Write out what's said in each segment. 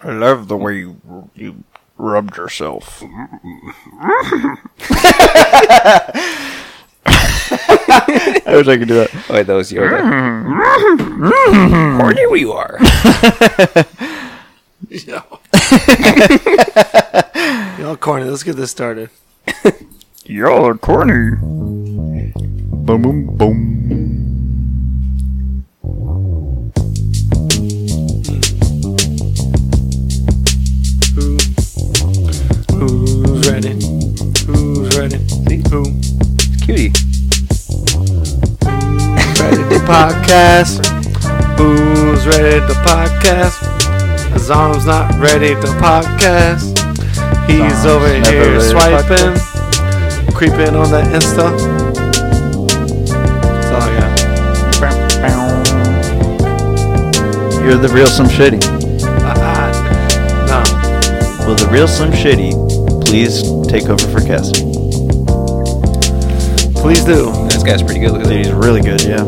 I love the way you rubbed yourself. I wish I could do that. Oh, wait, that was Yoda. Or here you are. Y'all corny. Let's get this started. Y'all are corny. Boom, boom, boom. Who's ready? Who's ready? See? Who? It's Cutie. Who's ready to podcast? Who's ready to podcast? Azam's not ready to podcast. He's over here swiping, creeping on the Insta. That's all I got. You're the real Slim Shady. No. Well, the real Slim Shady. Please take over for Cassidy. Please do. This guy's pretty good. Look at that. He's really good, yeah.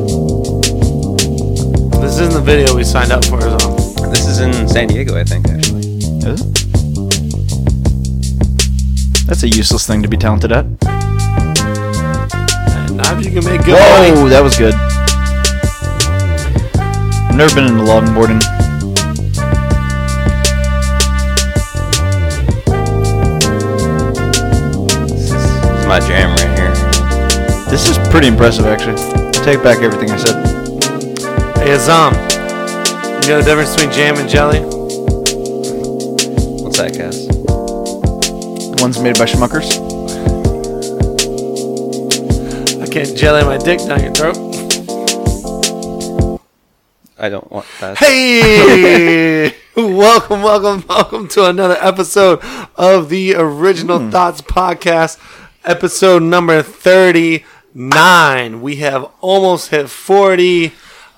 This isn't the video we signed up for, is it? This is in San Diego, I think, actually. Is it? That's a useless thing to be talented at. And now you can make good money. Whoa, that was good. I've never been into longboarding. My jam right here. This is pretty impressive, actually. Take back everything I said. Hey, Azam, you know the difference between jam and jelly? What's that, Cass? One's made by schmuckers. I can't jelly my dick down your throat. I don't want that. Hey! welcome to another episode of the Original Thoughts Podcast. Episode number 39. We have almost hit 40. We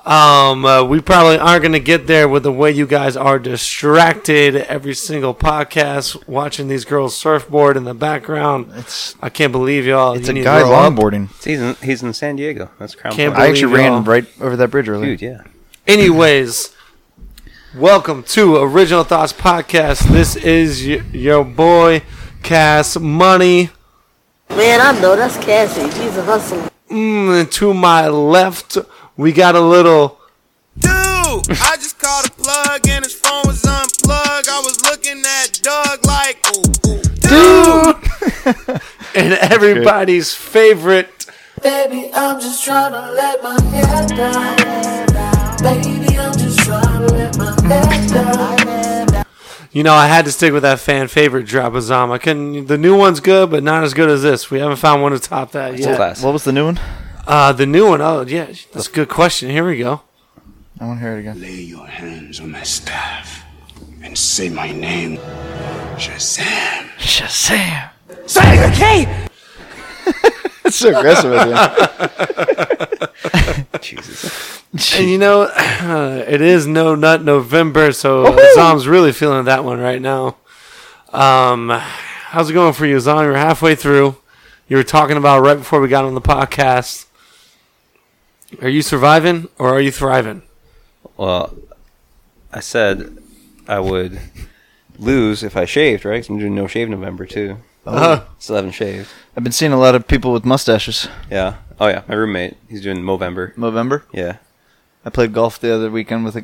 probably aren't going to get there with the way you guys are distracted every single podcast, watching these girls surfboard in the background. I can't believe y'all. It's a guy longboarding. He's in San Diego. That's Crown. I actually ran right over that bridge earlier. Dude, yeah. Anyways, welcome to Original Thoughts Podcast. This is your boy, Cass Money. Man, I know that's Cassidy. She's a hustler. And to my left, we got a little. Dude, I just called a plug and his phone was unplugged. I was looking at Doug like, ooh, dude. And everybody's favorite. Baby, I'm just trying to let my head down. Baby, I'm just trying to let my head down. You know, I had to stick with that fan favorite drop, Azam. The new one's good, but not as good as this. We haven't found one to top that yet. What was the new one? The new one. Oh, yeah. That's a good question. Here we go. I want to hear it again. Lay your hands on my staff and say my name. Shazam. Shazam. Say the key. That's so aggressive of you. Jesus. And you know, it is No Nut November, so Azam's really feeling that one right now. How's it going for you, Azam? You're halfway through. You were talking about right before we got on the podcast. Are you surviving or are you thriving? Well, I said I would lose if I shaved, right? Because I'm doing No Shave November, too. Still haven't shaved. I've been seeing a lot of people with mustaches. Yeah. Oh, yeah. My roommate, he's doing Movember. Movember? Yeah. I played golf the other weekend with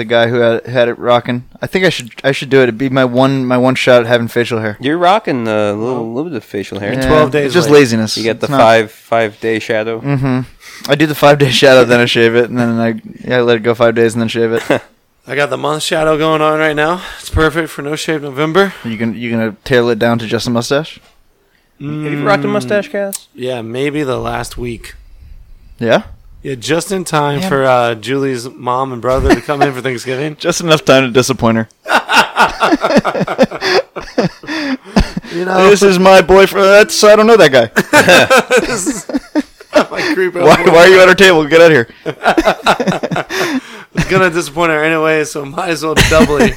a guy who had it rocking. I think I should do it. It'd be my one shot at having facial hair. You're rocking the little bit of facial hair. Yeah, 12 days. It's just laziness. You get the five day shadow. Mm-hmm. I do the 5 day shadow, then I shave it, and then I let it go 5 days and then shave it. I got the month shadow going on right now. It's perfect for No Shave November. You gonna tail it down to just a mustache? Have you rocked a mustache, Cass? Yeah, maybe the last week. Yeah. Yeah, just in time for Julie's mom and brother to come in for Thanksgiving. Just enough time to disappoint her. You know, this is my boyfriend. I don't know that guy. This is my creeper. Why are you at our table? Get out of here. It's gonna disappoint her anyway, so might as well doubly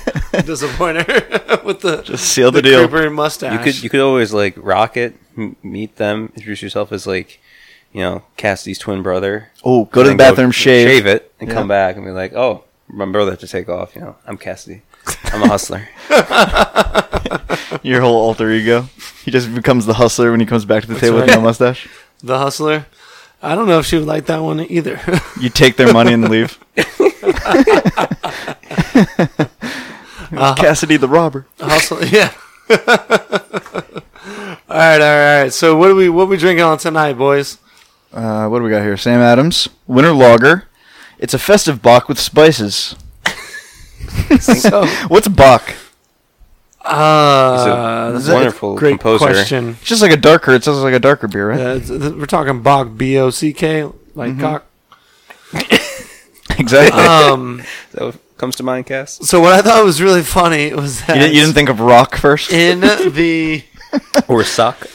disappoint her with the just seal the deal. Creeper mustache. You could always like rock it, meet them, introduce yourself as like. You know, Cassidy's twin brother. Oh, go to the bathroom, shave it, and come back and be like, "Oh, my brother had to take off." You know, I'm Cassidy. I'm a hustler. Your whole alter ego. He just becomes the hustler when he comes back to the That's table right. with no mustache. The hustler. I don't know if she would like that one either. You take their money and leave. Cassidy the robber. Hustler, yeah. All right. So what we drinking on tonight, boys? What do we got here? Sam Adams Winter Lager. It's a festive bock with spices. So, what's bock? He's a wonderful composer. Question. It's just like a darker. It sounds like a darker beer, right? We're talking bock, B-O-C-K, like cock. Exactly. So comes to mind, Cass. So what I thought was really funny was that you didn't think of rock first in the or sock.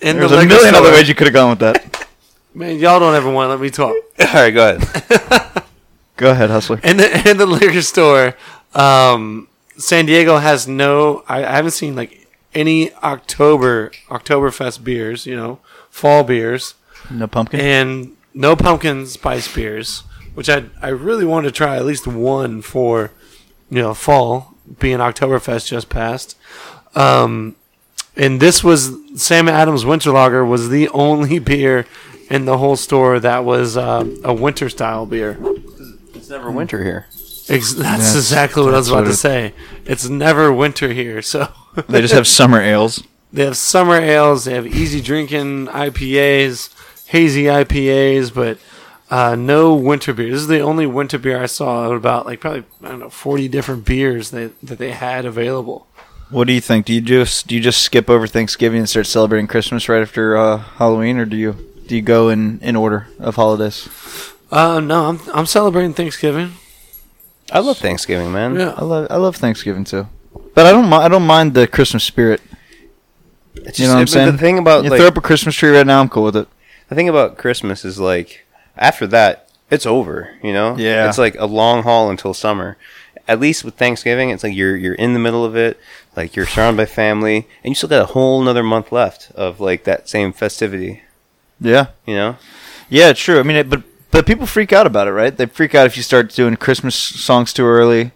There's a million other ways you could have gone with that. Man, y'all don't ever want to let me talk. All right, go ahead. Go ahead, hustler. In the liquor store, San Diego has no. I haven't seen like any Oktoberfest beers. You know, fall beers. No pumpkin. And no pumpkin spice beers, which I really wanted to try at least one for, you know, fall being Oktoberfest just passed. And this was Sam Adams Winter Lager was the only beer in the whole store that was a winter style beer. It's never winter here. That's exactly what I was about to say. It's never winter here, so they just have summer ales. They have summer ales. They have easy drinking IPAs, hazy IPAs, but no winter beer. This is the only winter beer I saw out of about like probably 40 different beers that they had available. What do you think? Do you just skip over Thanksgiving and start celebrating Christmas right after Halloween, or do you go in order of holidays? No, I'm celebrating Thanksgiving. I love Thanksgiving, man. Yeah. I love Thanksgiving too, but I don't mind the Christmas spirit. It's, you know what I'm saying? The thing about throw up a Christmas tree right now, I'm cool with it. The thing about Christmas is like after that, it's over. You know, yeah, it's like a long haul until summer. At least with Thanksgiving, it's like you're in the middle of it, like you're surrounded by family, and you still got a whole another month left of like that same festivity. Yeah, you know. Yeah, true. I mean, but people freak out about it, right? They freak out if you start doing Christmas songs too early.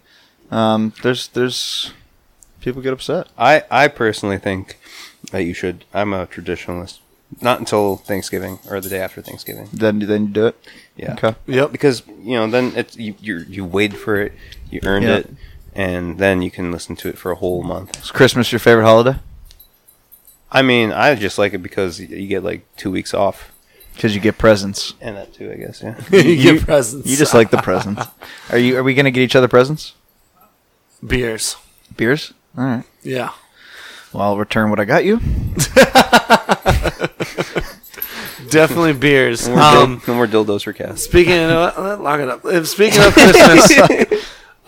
There's people get upset. I personally think that you should. I'm a traditionalist. Not until Thanksgiving or the day after Thanksgiving. Then you do it. Yeah. Okay. Yep. Because then it's you waited for it, you earned it, and then you can listen to it for a whole month. Is Christmas your favorite holiday? I mean, I just like it because you get like 2 weeks off. Because you get presents. And that too, I guess. Yeah. you get presents. You just like the presents. Are we gonna get each other presents? Beers. All right. Yeah. Well, I'll return what I got you. Definitely beers. No more dildos for Cass. Speaking of, lock it up. Speaking of Christmas,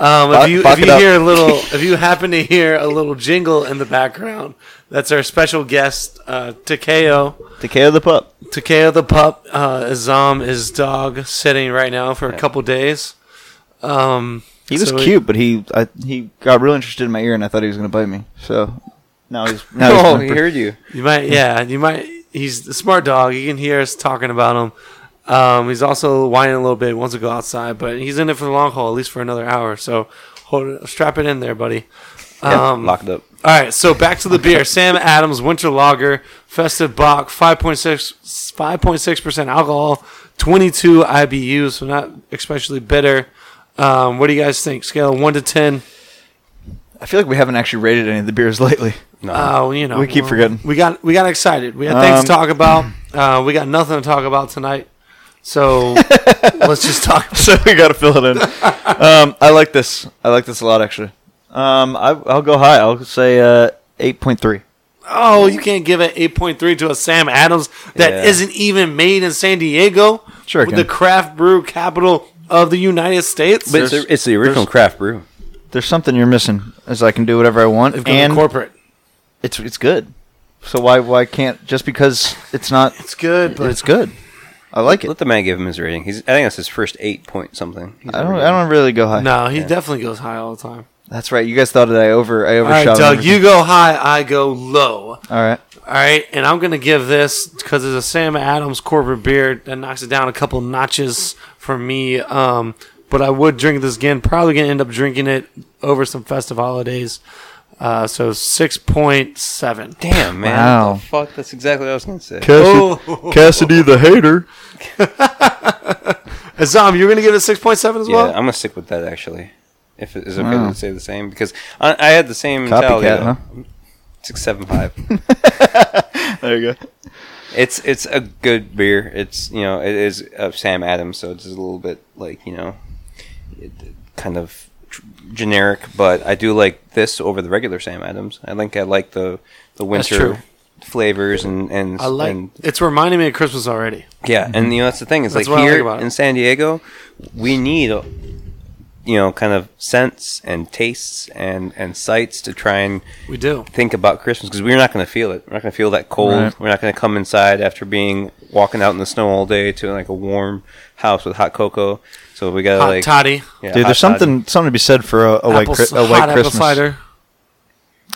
if you happen to hear a little jingle in the background, that's our special guest, Takeo. Takeo the pup. Takeo the pup. Azam is dog sitting right now for a couple days. He was cute, but he got real interested in my ear, and I thought he was going to bite me. So. No, he heard you. You might. He's a smart dog. He can hear us talking about him. He's also whining a little bit. Wants to go outside, but he's in it for the long haul, at least for another hour. So, strap it in there, buddy. Yeah, lock it up. All right. So back to the beer. Sam Adams Winter Lager, festive bock, 5.6% alcohol, 22 IBUs, so not especially bitter. What do you guys think? Scale of 1 to 10. I feel like we haven't actually rated any of the beers lately. No, we keep forgetting. We got excited. We had things to talk about. We got nothing to talk about tonight, so let's just talk. So we got to fill it in. I like this a lot, actually. I'll go high. I'll say 8.3. Oh, you can't give an 8.3 to a Sam Adams that isn't even made in San Diego, sure, with the craft brew capital of the United States. But it's the original craft brew. There's something you're missing, as I can do whatever I want. And corporate, it's good. So why can't, just because it's not? It's good, but it's good. I like it. Let the man give him his rating. I think that's his first 8 point something. I don't really go high. No, he definitely goes high all the time. That's right. You guys thought that I overshot. All right, Doug, you go high, I go low. All right, and I'm gonna give this, because it's a Sam Adams corporate beer that knocks it down a couple notches for me. But I would drink this again. Probably going to end up drinking it over some festive holidays. So 6.7. Damn, man. Wow. What the fuck? That's exactly what I was going to say. Cassidy the hater. Azam, you're going to give it 6.7 as well? Yeah, I'm going to stick with that, actually. If it is okay to say the same. Because I had the same mentality. Copycat, huh? 6.75. There you go. It's a good beer. It's, you know, it is of Sam Adams, so it's a little bit like, you know, kind of generic, but I do like this over the regular Sam Adams. I think I like the winter flavors and I like and, it's reminding me of Christmas already. Yeah, and you know that's the thing. It's that's like here in San Diego, we need you know kind of scents and tastes and sights to try and we do think about Christmas because we're not going to feel it. We're not going to feel that cold. Right. We're not going to come inside after walking out in the snow all day to like a warm house with hot cocoa. So we got like toddy. Yeah, dude, there's something to be said for a white Christmas. Cider.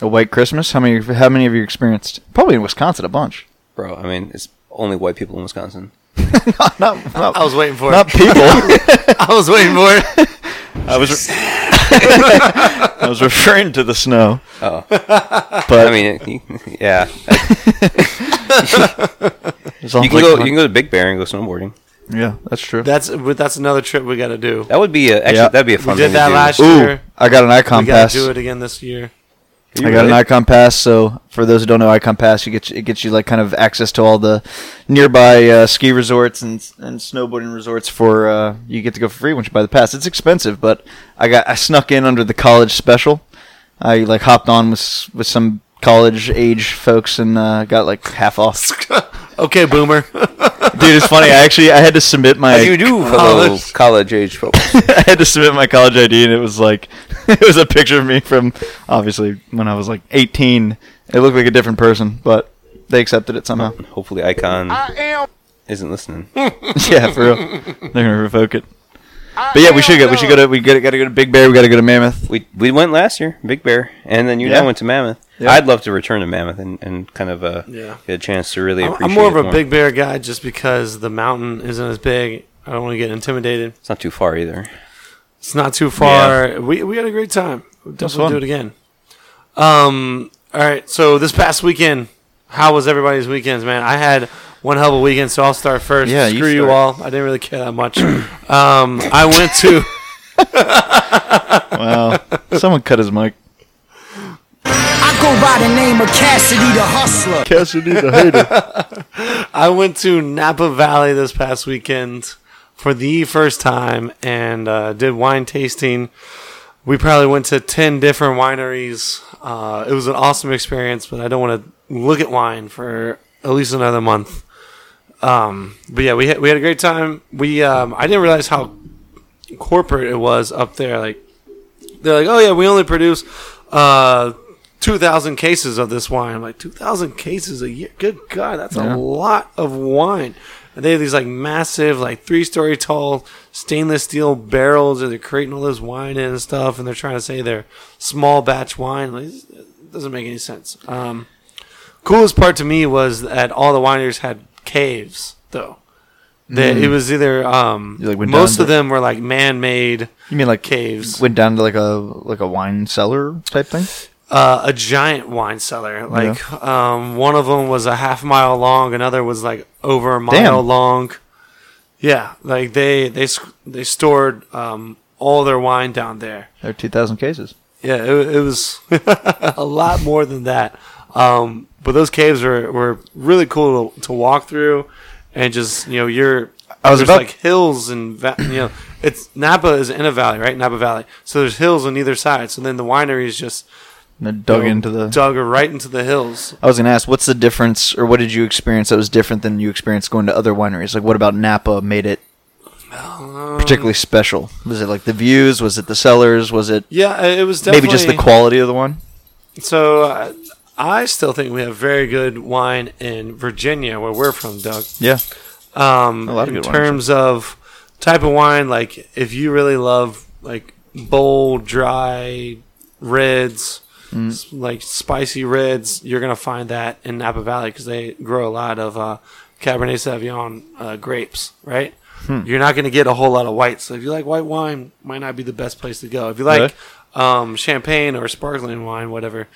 A white Christmas? How many have you experienced? Probably in Wisconsin a bunch. Bro, I mean, it's only white people in Wisconsin. not I was waiting for it. Not people. I was waiting for it. I was referring to the snow. Oh. But I mean, yeah. You can go to Big Bear and go snowboarding. Yeah, that's true. That's another trip we got to do. That would be that'd be a fun. We did that last year. Ooh, I got an Icon pass. We got to do it again this year. I got an Icon pass. So for those who don't know, Icon pass, it gets you like kind of access to all the nearby ski resorts and snowboarding resorts for you get to go for free once you buy the pass. It's expensive, but I snuck in under the college special. I like hopped on with some college age folks and got like half off. Okay, boomer. Dude, it's funny. I had to submit my college age folks. I had to submit my college ID, and it was like it was a picture of me from obviously when I was like 18. It looked like a different person, but they accepted it somehow. Hopefully, Icon isn't listening. Yeah, for real, they're gonna revoke it. But yeah, we gotta go to Big Bear. We gotta go to Mammoth. We went last year, Big Bear, and then you went to Mammoth. Yep. I'd love to return to Mammoth and kind of get a chance to really appreciate it. I'm more of a Big Bear guy just because the mountain isn't as big. I don't want to get intimidated. It's not too far either. It's not too far. Yeah. We had a great time. We'll definitely do it again. All right, so this past weekend, how was everybody's weekends, man? I had one hell of a weekend, so I'll start first. Yeah, Screw you all. I didn't really care that much. I went to... Wow. Someone cut his mic. Go by the name of Cassidy the Hustler. Cassidy the Hater. I went to Napa Valley this past weekend for the first time and did wine tasting. We probably went to 10 different wineries. It was an awesome experience, but I don't want to look at wine for at least another month. But yeah, we had a great time. I didn't realize how corporate it was up there. Like they're like, oh yeah, we only produce 2,000 cases of this wine. I'm like, 2,000 cases a year? Good God, that's a lot of wine. And they have these like massive, like 3-story tall stainless steel barrels, and they're creating all this wine and stuff. And they're trying to say they're small batch wine. Like, it doesn't make any sense. Coolest part to me was that all the wineries had caves, though. It was either most of them were like man-made. You mean like caves? Went down to like a wine cellar type thing. A giant wine cellar. One of them was a half mile long. Another was like over a mile long. Yeah, like they stored all their wine down there. There are 2,000 cases. Yeah, it was a lot more than that. But those caves were really cool to walk through, and just like hills and Napa is in a valley, right? Napa Valley. So there's hills on either side. So then the winery is just. And then dug right into the hills. I was going to ask, what's the difference, or what did you experience that was different than you experienced going to other wineries? Like, what about Napa made it particularly special? Was it like the views? Was it the cellars? Was it? Yeah, it was definitely maybe just the quality of the wine. So I still think we have very good wine in Virginia, where we're from, Doug. Yeah, a lot of good wine. In terms of type of wine, like if you really love like bold, dry reds. Like spicy reds, you're gonna find that in Napa Valley because they grow a lot of Cabernet Sauvignon grapes, right? You're not gonna get a whole lot of whites. So if you like white wine, might not be the best place to go. If you like champagne or sparkling wine, whatever.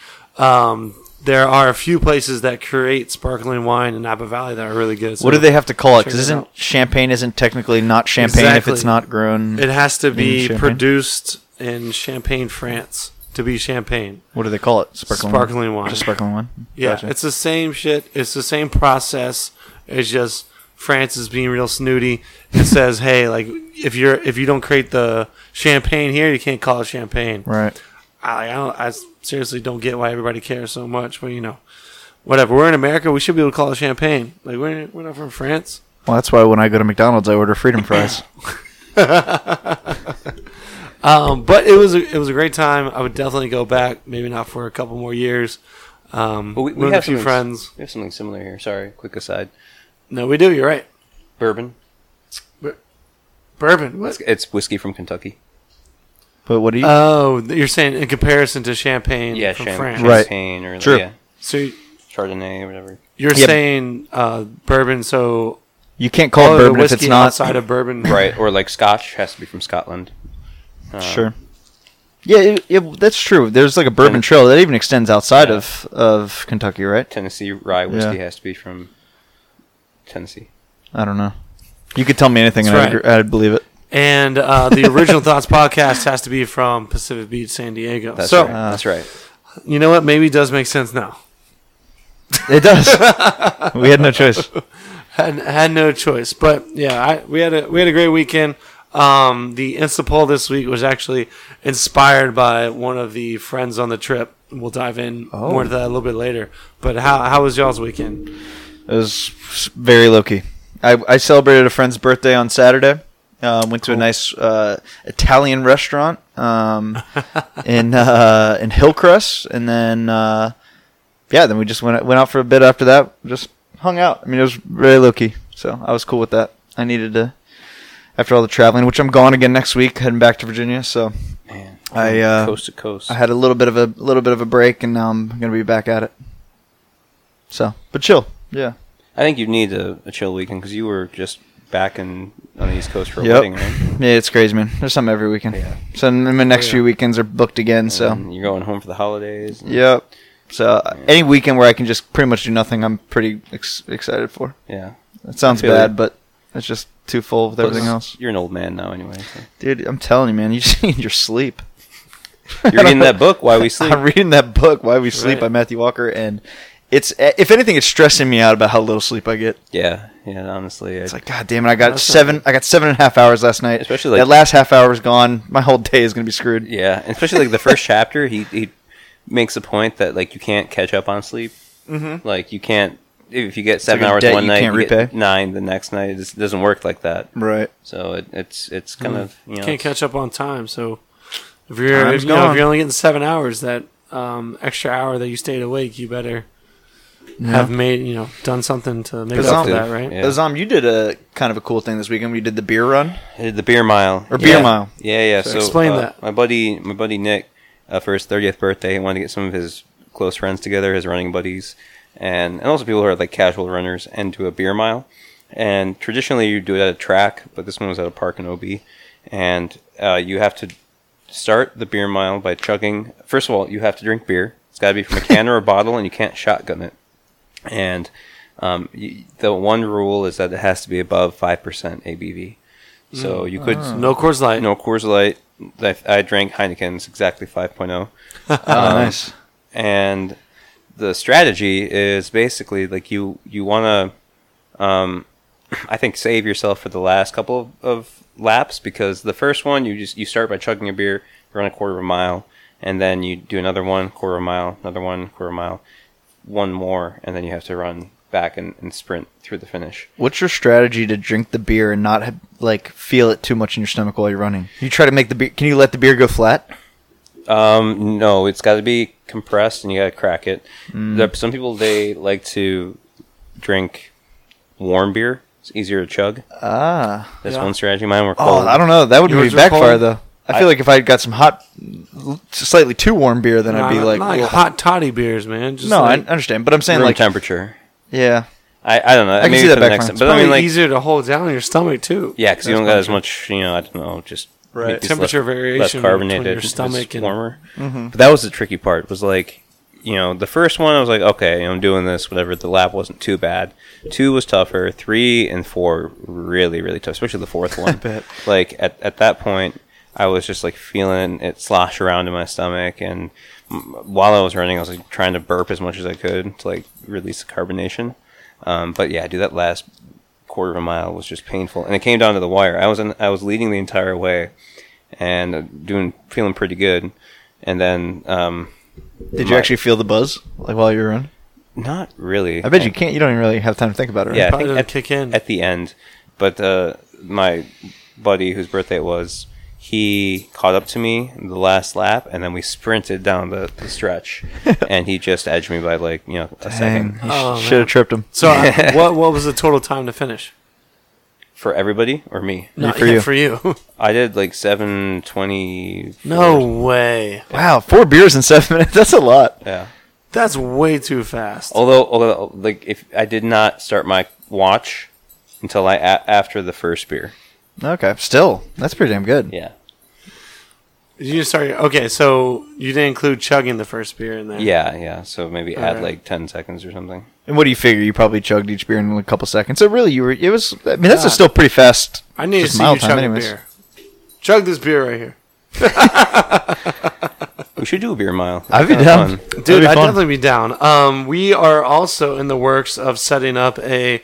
There are a few places that create sparkling wine in Napa Valley that are really good. So what do they have to call it? Because champagne isn't technically not champagne if it's not grown. It has to be produced in Champagne, France to be champagne. What do they call it? Sparkling wine. Just sparkling wine? Yeah, gotcha. It's the same shit. It's the same process. It's just France is being real snooty. It says, hey, like if you don't create the champagne here, you can't call it champagne. Right. I seriously don't get why everybody cares so much, but whatever. We're in America, we should be able to call it champagne. Like we're not from France. Well, that's why when I go to McDonald's, I order freedom fries. But it was a great time. I would definitely go back. Maybe not for a couple more years. We have a few friends. We have something similar here. Sorry, quick aside. No, we do. You're right. Bourbon. Bourbon. What? It's whiskey from Kentucky. But what do you? Oh, you're saying in comparison to champagne from France, right? Champagne or true. Like, yeah. So Chardonnay or whatever. You're saying bourbon, so you can't call it bourbon if it's not outside of bourbon, right? Or like Scotch has to be from Scotland. Sure. Yeah, that's true. There's like a bourbon trail that even extends outside of Kentucky, right? Tennessee rye whiskey has to be from Tennessee. I don't know. You could tell me anything, I'd believe it. And the Original Thoughts podcast has to be from Pacific Beach, San Diego. That's right. You know what? Maybe it does make sense now. It does. We had no choice. Had no choice. But yeah, we had a great weekend. The Insta poll this week was actually inspired by one of the friends on the trip. We'll dive in more into that a little bit later. But how was y'all's weekend? It was very low-key. I celebrated a friend's birthday on Saturday. Went to a nice Italian restaurant in Hillcrest, and then we just went out for a bit after that. Just hung out. I mean, it was really low key, so I was cool with that. I needed to, after all the traveling, which I'm gone again next week, heading back to Virginia. So, man, I coast to coast. I had a little bit of a break, and now I'm gonna be back at it. So, but chill, yeah. I think you need a chill weekend because you were just back on the East Coast for a wedding, right? Yeah, it's crazy, man. There's something every weekend. Yeah. So my next few weekends are booked again. And so you're going home for the holidays. Yep. So any weekend where I can just pretty much do nothing, I'm pretty excited for. Yeah. That sounds bad, but it's just too full with everything else. You're an old man now, anyway. So. Dude, I'm telling you, man, you just need your sleep. You're reading that book, Why We Sleep. I'm reading that book, Why We Sleep, by Matthew Walker, and it's, if anything, it's stressing me out about how little sleep I get. Yeah. Yeah, honestly, it's like, God damn it! I got 7.5 hours last night. Especially like, that last half hour is gone. My whole day is gonna be screwed. Yeah, and especially like the first chapter, he makes a point that like you can't catch up on sleep. Mm-hmm. Like you can't, if you get 7 hours one night, you get 9 the next night. It doesn't work like that. Right. So it's kind of can't catch up on time. So if you're only getting 7 hours, that extra hour that you stayed awake, you better. Yeah. Have made done something to make up for that, right? Yeah. Azam, you did a kind of a cool thing this weekend. You did the beer run. I did the beer mile mile. Yeah, yeah. So explain that. My buddy Nick, for his 30th birthday, he wanted to get some of his close friends together, his running buddies, and also people who are like casual runners, and do a beer mile. And traditionally, you do it at a track, but this one was at a park in OB, and you have to start the beer mile by chugging. First of all, you have to drink beer. It's got to be from a can or a bottle, and you can't shotgun it. And the one rule is that it has to be above 5% ABV. So you could... No Coors Light. No Coors Light. I drank Heineken's, exactly 5.0. Nice. And the strategy is basically like you want to, I think, save yourself for the last couple of laps, because the first one, you start by chugging a beer, run a quarter of a mile, and then you do another one, quarter of a mile, another one, quarter of a mile. One more, and then you have to run back and sprint through the finish. What's your strategy to drink the beer and not feel it too much in your stomach while you're running? You try to make the beer. Can you let the beer go flat? No, it's got to be compressed, and you got to crack it. Some people, they like to drink warm beer. It's easier to chug. That's one strategy. Mine were cold. Oh, I don't know. That would really backfire though. I feel like if I got some hot, slightly too warm beer, then I'd be like... Not like hot toddy beers, man. Just I understand, but I'm saying like... temperature. Yeah. I don't know. I can see that background. It's probably easier to hold down in your stomach, too. Yeah, because you don't got as much, I don't know, just Right. Temperature variation. Less carbonated. Your stomach and warmer. Mm-hmm. But that was the tricky part. Was like, you know, the first one I was like, okay, I'm doing this, whatever. The lap wasn't too bad. 2 was tougher. 3 and 4 really, really tough, especially the fourth one. I bet. Like at that point, I was just like feeling it slosh around in my stomach, and while I was running, I was like trying to burp as much as I could to like release the carbonation. But yeah, dude, that last quarter of a mile was just painful, and it came down to the wire. I was leading the entire way, and feeling pretty good, and then. Did you actually feel the buzz like while you were running? Not really. I bet you can't. You don't even really have time to think about it. Right? Yeah, probably doesn't kick in at the end. But my buddy, whose birthday it was, he caught up to me in the last lap, and then we sprinted down the stretch, and he just edged me by like a second. Should have tripped him. So what was the total time to finish? For everybody or me? For you. I did like 7:20. No way! Yeah. Wow, 4 beers in 7 minutes. That's a lot. Yeah, that's way too fast. Although, like, if I did not start my watch until after the first beer. Okay, still that's pretty damn good. Yeah. Okay, so you didn't include chugging the first beer in there. Yeah. So maybe add like 10 seconds or something. And what do you figure? You probably chugged each beer in a couple seconds. So really, that's still pretty fast. I need to see you chug a beer. Chug this beer right here. We should do a beer mile. I'd be down. Dude, I'd definitely be down. We are also in the works of setting up a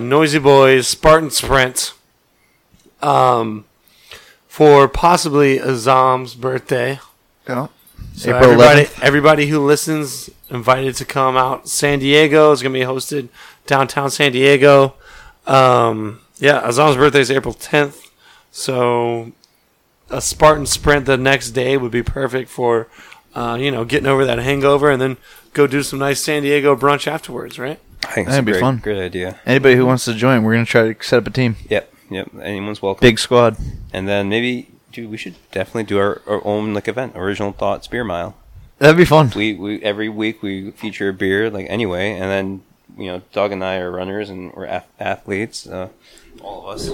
Noisy Boys Spartan Sprint for possibly Azam's birthday. Yeah. So April 11th. Everybody who listens invited to come out. San Diego is going to be hosted downtown San Diego. Azam's birthday is April 10th. So a Spartan Sprint the next day would be perfect for, getting over that hangover and then go do some nice San Diego brunch afterwards, right? I think that'd be fun. Great idea. Anybody who wants to join, we're going to try to set up a team. Yep. Anyone's welcome. Big squad. And then maybe... Dude, we should definitely do our own event, Original Thoughts Beer Mile. That'd be fun. We every week we feature a beer anyway, and then Doug and I are runners and we're athletes, all of us.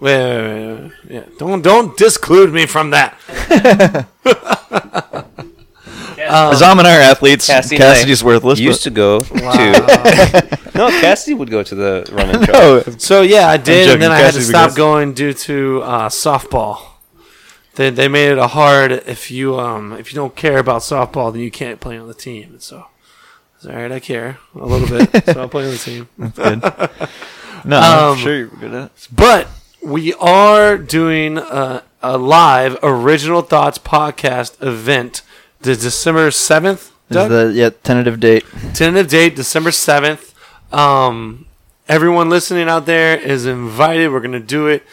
Wait. Yeah, don't disclude me from that. Azam and I are athletes. Cassidy's worthless. Used to go to. No, Cassidy would go to the running track. So yeah, I did, and then I had to stop going due to softball. They made it hard if you don't care about softball, then you can't play on the team. And so, all right, I care a little bit, so I'll play on the team. That's good. No, I'm sure you were good at it. But we are doing a live Original Thoughts podcast event. December 7th, Doug? Tentative date, December 7th. Everyone listening out there is invited. We're going to do it.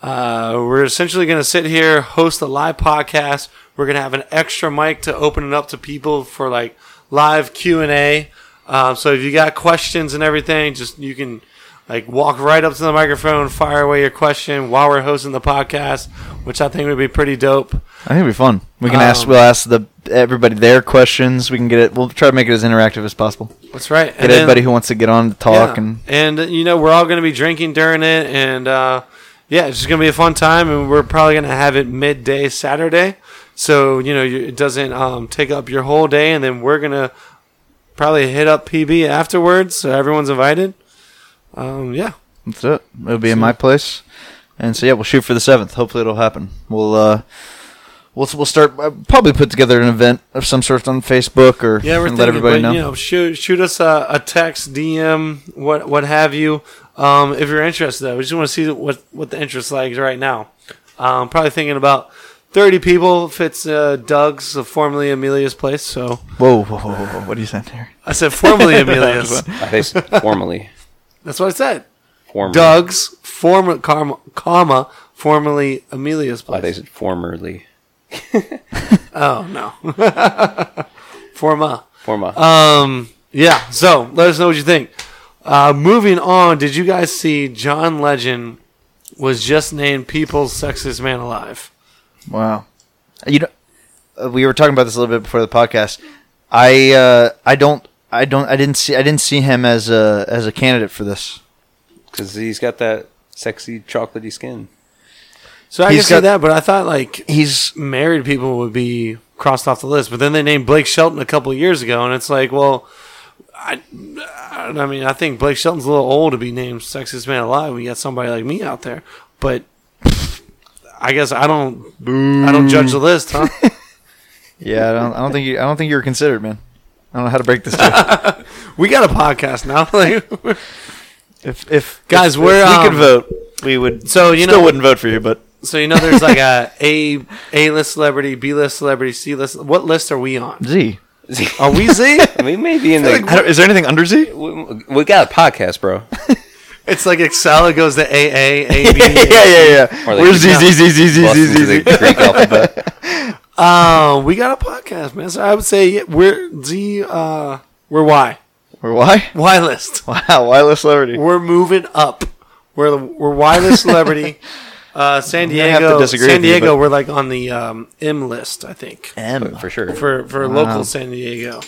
We're essentially going to sit here, host a live podcast. We're going to have an extra mic to open it up to people for live Q&A. So if you got questions and everything, you can walk right up to the microphone, fire away your question while we're hosting the podcast, which I think would be pretty dope. I think it'd be fun. We can ask everybody their questions. We can get it. We'll try to make it as interactive as possible. That's right. Get everybody who wants to get on to talk. Yeah. And we're all going to be drinking during it. And, it's just going to be a fun time. And we're probably going to have it midday Saturday. So, it doesn't take up your whole day. And then we're going to probably hit up PB afterwards. So everyone's invited. That's it. It'll be in my place. And so, we'll shoot for the 7th. Hopefully it'll happen. We'll start, probably put together an event of some sort on Facebook and let everybody know. Shoot us a text, DM, what have you. If you're interested, though, we just want to see what the interest is right now. Probably thinking about 30 people if it's Doug's, formerly Amelia's place. So whoa. What do you say there? I said formerly Amelia's. I said formerly. That's what I said. Former. Doug's, formerly Amelia's place. Oh, they said formerly. Oh, no. Forma. So let us know what you think. Moving on, did you guys see John Legend was just named People's Sexiest Man Alive? Wow. We were talking about this a little bit before the podcast. I didn't see him as a candidate for this. Because he's got that sexy, chocolatey skin. So I can see that, but I thought like he's married people would be crossed off the list. But then they named Blake Shelton a couple of years ago, and it's like, well, I mean, I think Blake Shelton's a little old to be named sexiest man alive. We got somebody like me out there, but I guess I don't judge the list, huh? Yeah, I don't think you were considered, man. I don't know how to break this down. We got a podcast now. Like, if we could vote, we would. So you still wouldn't vote for you, but so you know, there's like A list celebrity, B list celebrity, C list. What list are we on? Z. Are we Z? We may be in the. Like, is there anything under Z? We got a podcast, bro. It's like Excella goes to A B. Yeah. We're Z. Greek alphabet. We got a podcast, man. So I would say we're Z. We're Y. We're Y? Y list. Wow, Y list celebrity. We're moving up. We're Y list celebrity. San Diego. I'm gonna have to disagree San Diego. With you, we're like on the M list, I think. M for sure for local San Diego.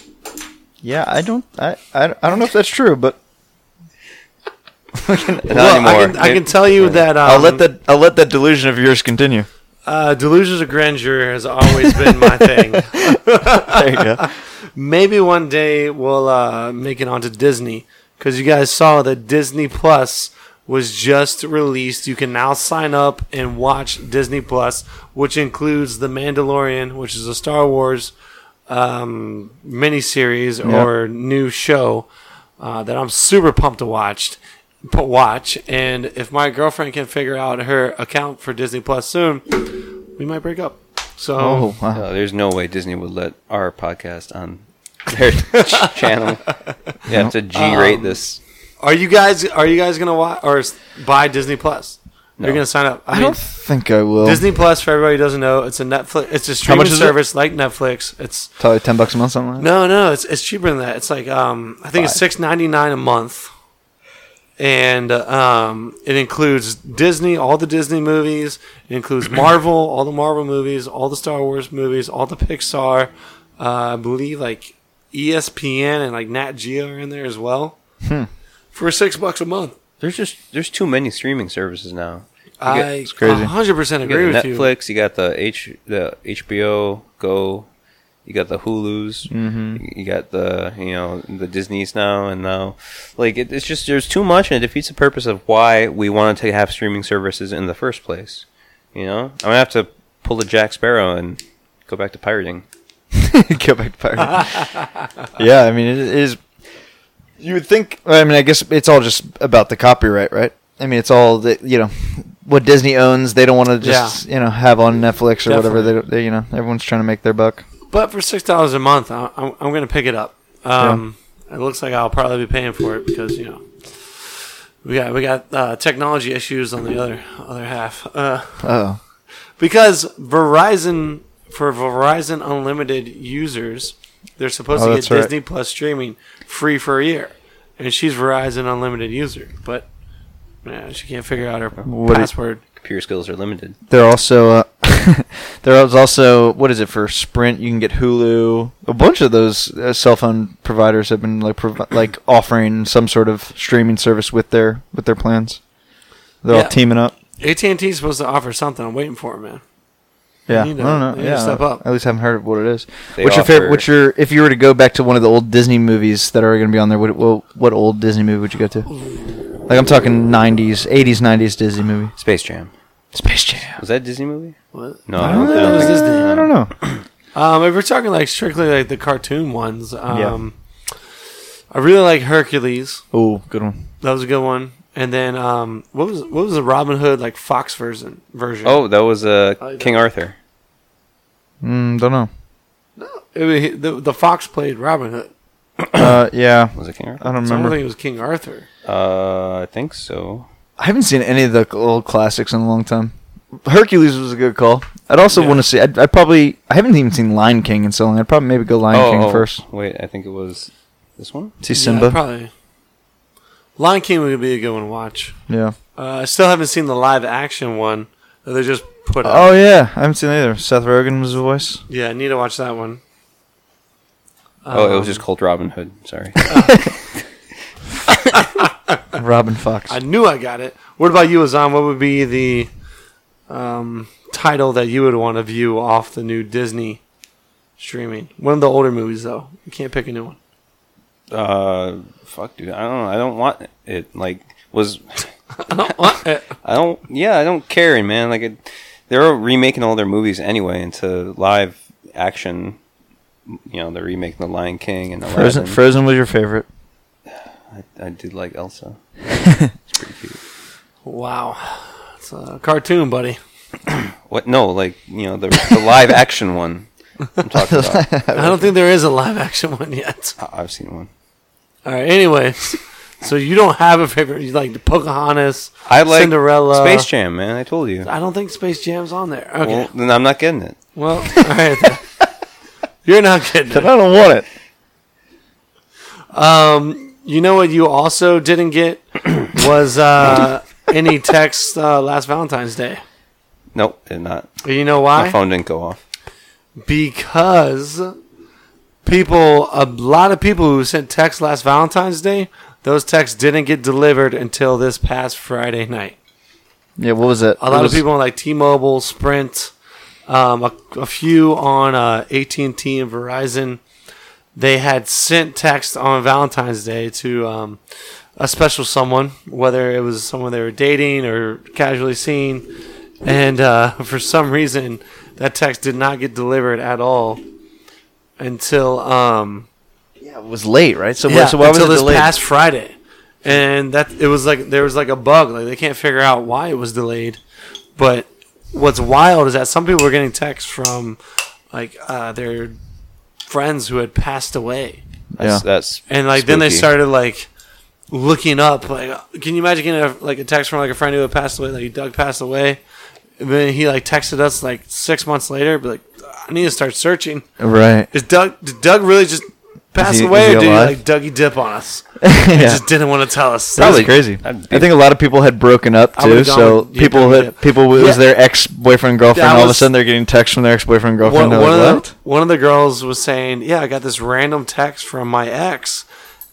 Yeah, I don't know if that's true, but not anymore. I can tell you that. I'll let that delusion of yours continue. Delusions of grandeur has always been my thing. There you go. Maybe one day we'll make it onto Disney, because you guys saw that Disney Plus was just released. You can now sign up and watch Disney Plus, which includes The Mandalorian, which is a Star Wars miniseries or new show that I'm super pumped to watch. And if my girlfriend can figure out her account for Disney Plus soon, we might break up. So there's no way Disney would let our podcast on their channel. You have to G-rate this. Are you guys gonna watch or buy Disney Plus? No. You're gonna sign up. I mean, don't think I will. Disney Plus, for everybody who doesn't know, it's a Netflix. It's a streaming service like Netflix. It's probably $10 a month, something like that. No, it's cheaper than that. It's like I think it's $6.99 a month. And it includes Disney, all the Disney movies. It includes Marvel, all the Marvel movies, all the Star Wars movies, all the Pixar. I believe like ESPN and like Nat Geo are in there as well. For $6 a month. There's too many streaming services now. It's crazy. 100% agree with you. Netflix, you got the HBO Go, you got the Hulus, you got the Disneys now, like it's just there's too much, and it defeats the purpose of why we wanted to have streaming services in the first place. You know, I'm gonna have to pull the Jack Sparrow and go back to pirating. Yeah, I mean it is. You would think. I mean, I guess it's all just about the copyright, right? I mean, it's all that what Disney owns. They don't want to just have on Netflix or whatever. They everyone's trying to make their buck. But for $6 a month, I'm going to pick it up. It looks like I'll probably be paying for it because we got technology issues on the other half. Because Verizon for Verizon Unlimited users, they're supposed to get Disney Plus streaming free for a year, and she's Verizon Unlimited user, but she can't figure out her password. Computer skills are limited. There is also what is it for Sprint? You can get Hulu. A bunch of those cell phone providers have been like offering some sort of streaming service with their plans. They're all teaming up. AT&T is supposed to offer something. I'm waiting for it, man. Yeah, I don't know. Yeah, step up. At least I haven't heard of what it is. If you were to go back to one of the old Disney movies that are going to be on there, what old Disney movie would you go to? Like I'm talking 80s, 90s Disney movie. Space Jam. Was that a Disney movie? What? No, I don't think it was Disney. I don't know. If we're talking like strictly like the cartoon ones, I really like Hercules. Oh, good one. That was a good one. And then what was the Robin Hood like Fox version? Oh, that was King Arthur. Don't know. No, the Fox played Robin Hood. Yeah. Was it King Arthur? I don't remember. I don't think it was King Arthur. I think so. I haven't seen any of the old classics in a long time. Hercules was a good call. I'd also want to see. I haven't even seen Lion King in so long. I'd probably maybe go Lion King first. Wait, I think it was this one. See Simba. Yeah, probably. Lion King would be a good one to watch. Yeah. I still haven't seen the live action one that they just put out. Oh yeah, I haven't seen it either. Seth Rogen was the voice. Yeah, I need to watch that one. It was just called Robin Hood. Sorry. Robin Fox. I knew I got it. What about you, Azam? What would be the title that you would want to view off the new Disney streaming? One of the older movies, though. You can't pick a new one. Fuck, dude. I don't know. I don't want it. Like, was... I don't want it. I don't... Yeah, I don't care, man. Like, they're remaking all their movies anyway into live action. You know, they're remaking The Lion King and Frozen. Frozen was your favorite. I did like Elsa. It's pretty cute. Wow. It's a cartoon, buddy. What? No, like, you know, the live action one I'm talking about. I don't think there is a live action one yet. I've seen one. All right, anyways. So you don't have a favorite. You like Pocahontas, I like Cinderella. Space Jam, man. I told you. I don't think Space Jam's on there. Okay. Well, then I'm not getting it. Well, all right. Then. You're not getting it. But I don't want it. You know what you also didn't get was any text last Valentine's Day. Nope, did not. You know why? My phone didn't go off. Because people, a lot of people who sent texts last Valentine's Day, those texts didn't get delivered until this past Friday night. Yeah, what was it? A lot of people on like T-Mobile, Sprint, a few on AT&T and Verizon. They had sent text on Valentine's Day to a special someone, whether it was someone they were dating or casually seeing. And for some reason, that text did not get delivered at all until... it was late, right? So, yeah, so why until was it this delayed? Past Friday. And that it was like there was like a bug. Like they can't figure out why it was delayed. But what's wild is that some people were getting texts from like their... friends who had passed away. That's and like spooky. Then they started like looking up, like, can you imagine getting a text from like a friend who had passed away, like Doug passed away, and then he like texted us like 6 months later, but like I need to start searching. Right? Did Doug really just pass away, or did he like Dougie dip on us? He just didn't want to tell us. That was crazy. I think a lot of people had broken up too, so people was their ex-boyfriend girlfriend. All of a sudden, they're getting texts from their ex-boyfriend girlfriend. One of the girls was saying, "Yeah, I got this random text from my ex,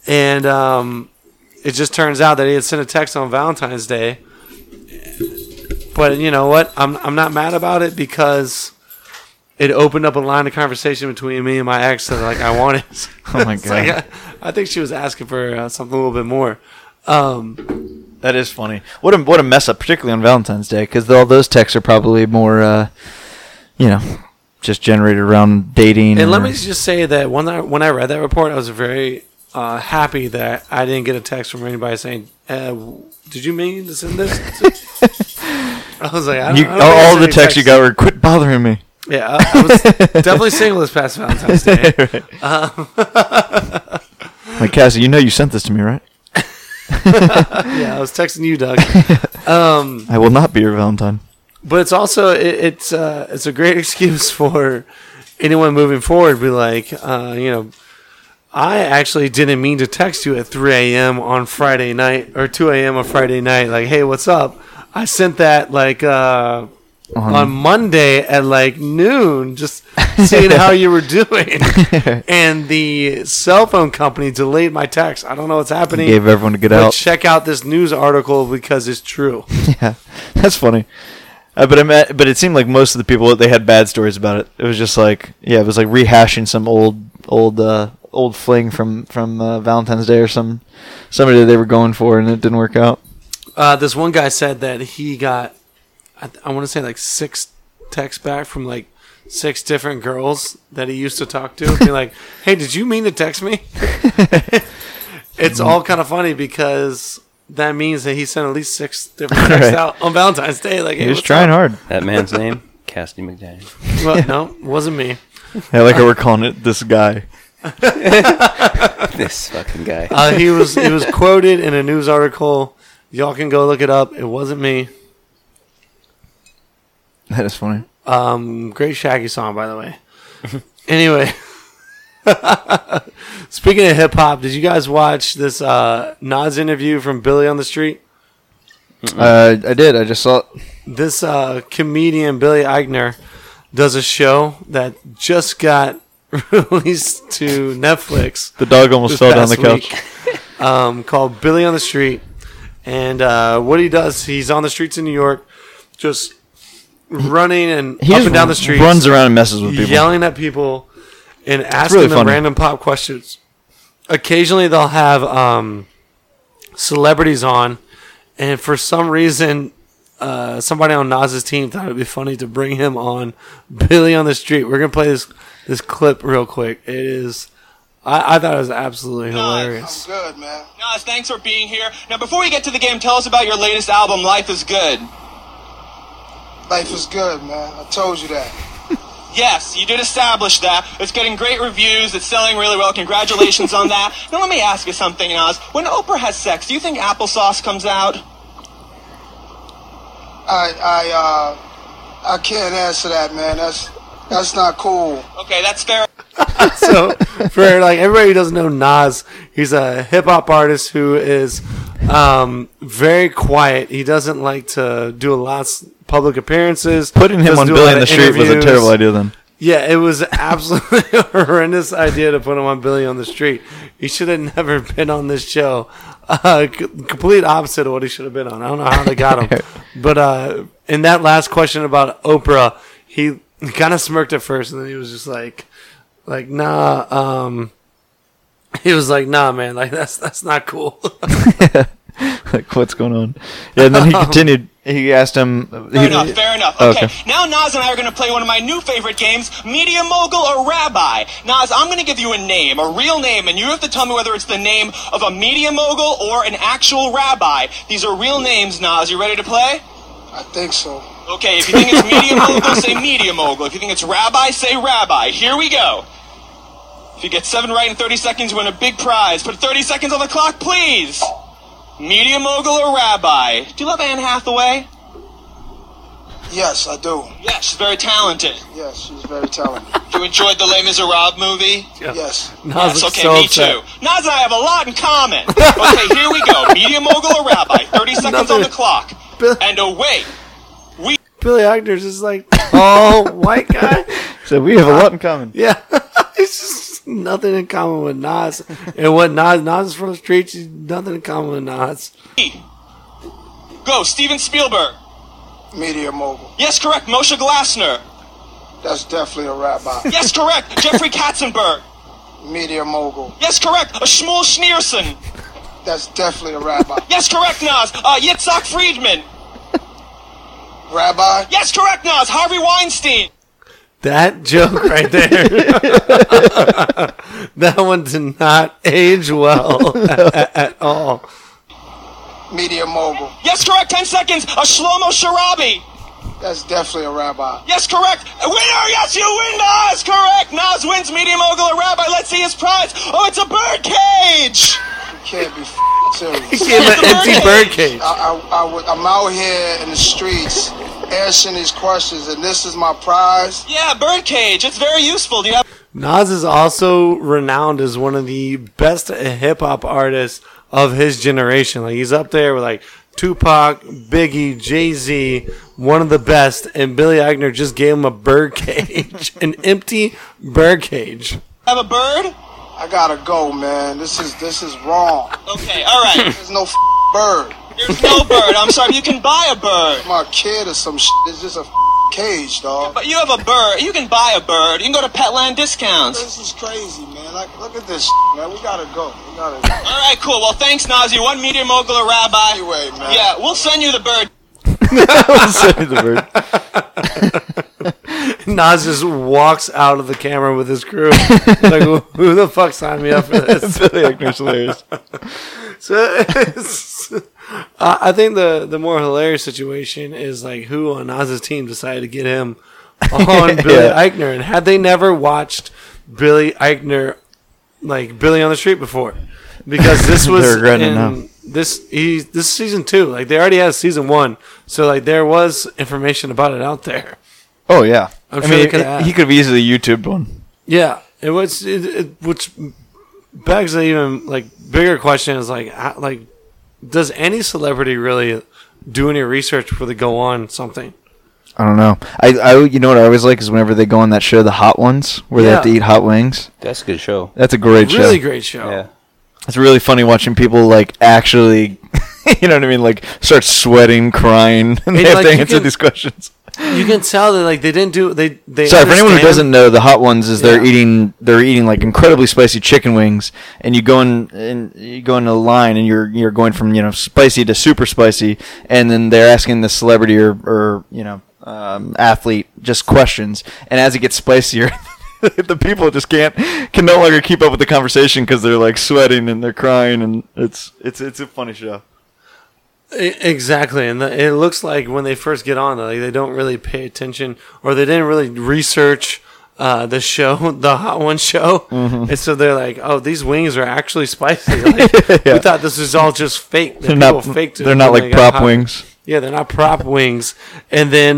and it just turns out that he had sent a text on Valentine's Day." But you know what? I'm not mad about it because it opened up a line of conversation between me and my ex that like I wanted. Oh my god! Like, I think she was asking for something a little bit more. That is funny. What a mess up, particularly on Valentine's Day, because all those texts are probably more, just generated around dating. And let me just say that when I read that report, I was very happy that I didn't get a text from anybody saying, "Did you mean to send this?" I was like, I don't all the texts you got were "Quit bothering me." Yeah, I was definitely single this past Valentine's Day. Right. Like, Cassie, you know you sent this to me, right? Yeah, I was texting you, Doug. I will not be your Valentine. But it's also it's a great excuse for anyone moving forward. Be like, I actually didn't mean to text you at 3 a.m. on Friday night or 2 a.m. on Friday night. Like, hey, what's up? I sent that like. On Monday at like noon, just seeing how you were doing, and the cell phone company delayed my text. I don't know what's happening. Gave everyone a good out. Check out this news article because it's true. Yeah, that's funny. But it seemed like most of the people, they had bad stories about it. It was just like, yeah, it was like rehashing some old fling from Valentine's Day or somebody that they were going for, and it didn't work out. This one guy said that he got. I want to say like 6 texts back from like 6 different girls that he used to talk to. Be like, hey, did you mean to text me? It's all kind of funny because that means that he sent at least 6 different texts out on Valentine's Day. Like, hey, he was trying hard. That man's name? Cassidy McDaniel. Well, no, it wasn't me. I like how we're calling it this guy. This fucking guy. He was quoted in a news article. Y'all can go look it up. It wasn't me. That is funny. Great Shaggy song, by the way. Anyway, speaking of hip hop, did you guys watch this Nas interview from Billy on the Street? I did. I just saw it. This comedian Billy Eichner does a show that just got released to Netflix. The dog almost fell down the couch. Called Billy on the Street, and what he does, he's on the streets in New York, just running and he up and down the streets. Runs around and messes with people, yelling at people and asking really them funny. Random pop questions. Occasionally, they'll have celebrities on, and for some reason, somebody on Nas's team thought it'd be funny to bring him on Billy on the Street. We're gonna play this clip real quick. It is. I thought it was absolutely hilarious. I'm good, man. Nas, thanks for being here. Now, before we get to the game, tell us about your latest album, Life is Good. Life is good, man. I told you that. Yes, you did establish that. It's getting great reviews. It's selling really well. Congratulations on that. Now, let me ask you something, Nas. When Oprah has sex, do you think applesauce comes out? I can't answer that, man. That's not cool. Okay, that's fair. So, for like everybody who doesn't know Nas, he's a hip-hop artist who is very quiet. He doesn't like to do a lot of public appearances. Putting him on Billy on the Street was a terrible idea then. Yeah, it was absolutely a horrendous idea to put him on Billy on the Street. He should have never been on this show. Complete opposite of what he should have been on. I don't know how they got him. But in that last question about Oprah, he... He kind of smirked at first, and then he was just like, nah, he was like, nah, man, like, that's not cool. Like, what's going on? Yeah, and then he continued, he asked him. Fair enough. Okay. Now Nas and I are going to play one of my new favorite games, Media Mogul or Rabbi. Nas, I'm going to give you a name, a real name, and you have to tell me whether it's the name of a media mogul or an actual rabbi. These are real names, Nas. You ready to play? I think so. Okay, if you think it's media mogul, say media mogul. If you think it's rabbi, say rabbi. Here we go. If you get 7 right in 30 seconds, you win a big prize. Put 30 seconds on the clock, please. Media mogul or rabbi? Do you love Anne Hathaway? Yes, I do. Yes, she's very talented. Yes, she's very talented. You enjoyed the Les Miserables movie? Yeah. Yes. Nas, yes, okay, so me upset. Too. Nas and I have a lot in common. Okay, here we go. Media mogul or rabbi? 30 seconds on the clock. And away we Billy Eichner's is like all white guy. So we have a lot in common. Yeah. It's just nothing in common with Nas. And what Nas is from the streets, nothing in common with Nas. Go, Steven Spielberg. Media mogul. Yes, correct. Moshe Glasner. That's definitely a rabbi. Yes, correct. Jeffrey Katzenberg. Media mogul. Yes, correct. Shmuel Schneerson. That's definitely a rabbi. Yes, correct, Nas. Yitzhak Friedman. Rabbi? Yes, correct, Nas. Harvey Weinstein. That joke right there. That one did not age well at all. Media mogul. Yes, correct. 10 seconds. Shlomo Sharabi. That's definitely a rabbi. Yes, correct. Winner, yes, you win, Nas. Correct. Nas wins media mogul or rabbi. Let's see his prize. Oh, it's a birdcage. Can't be serious. He gave an empty birdcage. I'm out here in the streets answering these questions, and this is my prize. Yeah, birdcage. It's very useful. Do you have? Nas is also renowned as one of the best hip hop artists of his generation. Like he's up there with like Tupac, Biggie, Jay-Z, one of the best. And Billy Eichner just gave him a birdcage, an empty birdcage. Have a bird. I gotta go, man. This is wrong. Okay, all right. There's no bird. There's no bird. I'm sorry. You can buy a bird. My kid or some shit. It's just a cage, dog. Yeah, but you have a bird. You can buy a bird. You can go to Petland Discounts. This is crazy, man. Like, look at this shit, man. We gotta go. All right, cool. Well, thanks, Nas. You won media mogul or rabbi. Anyway, man. Yeah, we'll send you the bird. We'll send you the bird. Nas just walks out of the camera with his crew. Like, who the fuck signed me up for this? Billy Eichner's hilarious. So it's, I think the more hilarious situation is like who on Nas's team decided to get him on Billy Eichner, and had they never watched Billy Eichner, like Billy on the Street before, because this was this season 2. Like they already had season 1, so like there was information about it out there. Oh yeah, he could have easily YouTubed one. Yeah, which begs an even like bigger question is like does any celebrity really do any research before they go on something? I don't know. I you know what I always like is whenever they go on that show, The Hot Ones, where they have to eat hot wings. That's a good show. That's a great show. Really great show. Yeah, it's really funny watching people like actually, you know what I mean, like start sweating, crying, and they have to answer these questions. You can tell that like they didn't do they. Sorry, understand. For anyone who doesn't know, the Hot Ones is they're eating like incredibly spicy chicken wings, and you go in a line, and you're going from spicy to super spicy, and then they're asking the celebrity or athlete just questions, and as it gets spicier. The people just can no longer keep up with the conversation because they're like sweating and they're crying, and it's a funny show. Exactly, and it looks like when they first get on, like they don't really pay attention or they didn't really research the show, the Hot One show, mm-hmm. and so they're like, "Oh, these wings are actually spicy." Like, yeah. We thought this was all just fake. They're not like prop wings. Yeah, they're not prop wings. And then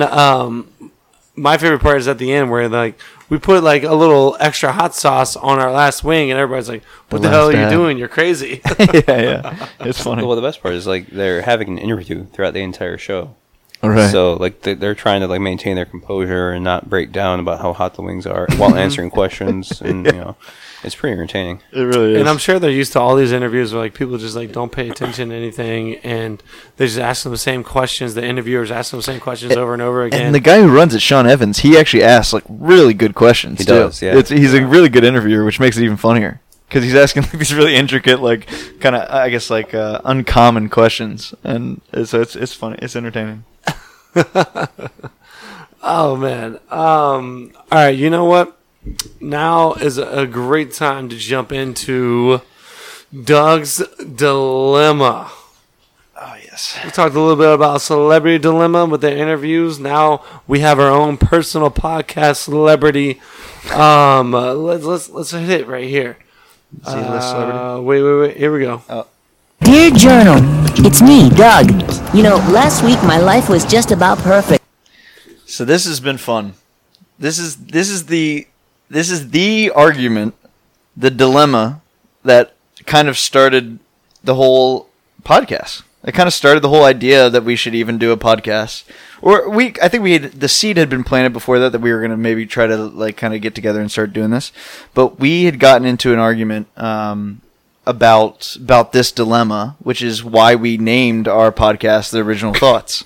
my favorite part is at the end where like. We put like a little extra hot sauce on our last wing, and everybody's like, "What the hell are you doing? You're crazy!" yeah, it's funny. Well, the best part is like they're having an interview throughout the entire show, right? So like they're trying to like maintain their composure and not break down about how hot the wings are while answering questions, and it's pretty entertaining. It really is. And I'm sure they're used to all these interviews where like people just like don't pay attention to anything, and they just ask them the same questions. The interviewers ask them the same questions over and over again. And the guy who runs it, Sean Evans, he actually asks like really good questions. He does, yeah. He's a really good interviewer, which makes it even funnier because he's asking like, these really intricate, like kind of I guess like uncommon questions, and so it's funny, it's entertaining. Oh man! All right, you know what? Now is a great time to jump into Doug's dilemma. Oh, yes. We talked a little bit about Celebrity Dilemma with the interviews. Now we have our own personal podcast, Celebrity. Let's hit it right here. Wait. Here we go. Oh. Dear Journal, it's me, Doug. Last week my life was just about perfect. So this has been fun. This is the argument, the dilemma that kind of started the whole podcast. It kind of started the whole idea that we should even do a podcast. Or I think the seed had been planted before that we were going to maybe try to like kind of get together and start doing this. But we had gotten into an argument about this dilemma, which is why we named our podcast The Original Thoughts.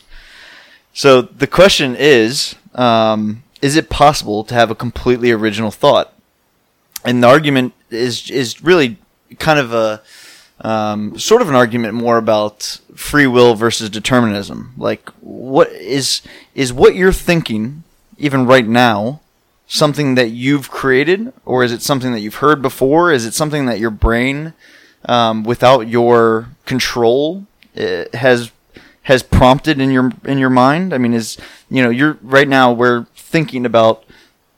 So the question is it possible to have a completely original thought? And the argument is really kind of a sort of an argument more about free will versus determinism. Like, what is what you're thinking even right now something that you've created, or is it something that you've heard before? Is it something that your brain, without your control, has prompted in your mind? I mean, you're right now we're thinking about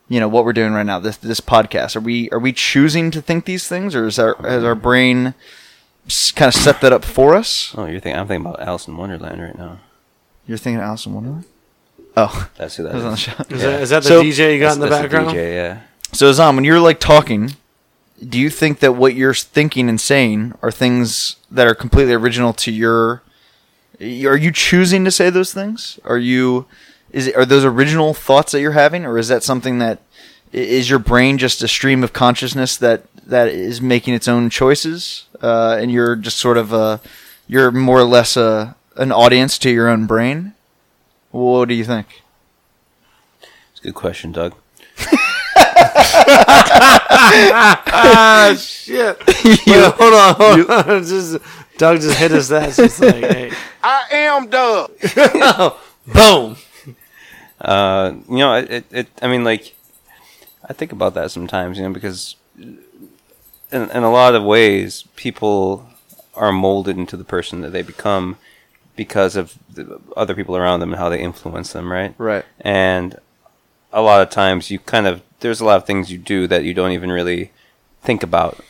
what we're doing right now, this podcast. Are we choosing to think these things, or has our brain kind of set that up for us? Oh, I'm thinking about Alice in Wonderland right now. You're thinking Alice in Wonderland? Oh, that's who that is. On the show. Is that the DJ you got in the background? The DJ, yeah. So Azam, when you're like talking, do you think that what you're thinking and saying are things that are completely original to your? Are you choosing to say those things? Are those original thoughts that you're having, or is that something that is your brain just a stream of consciousness that is making its own choices, and you're just sort of you're more or less an audience to your own brain? What do you think? It's a good question, Doug. Ah, shit! Hold on. Doug just hit us. That's just like, hey, I am Doug. Boom. I mean, like, I think about that sometimes, because in a lot of ways, people are molded into the person that they become because of the other people around them and how they influence them, right? Right. And a lot of times, there's a lot of things you do that you don't even really think about.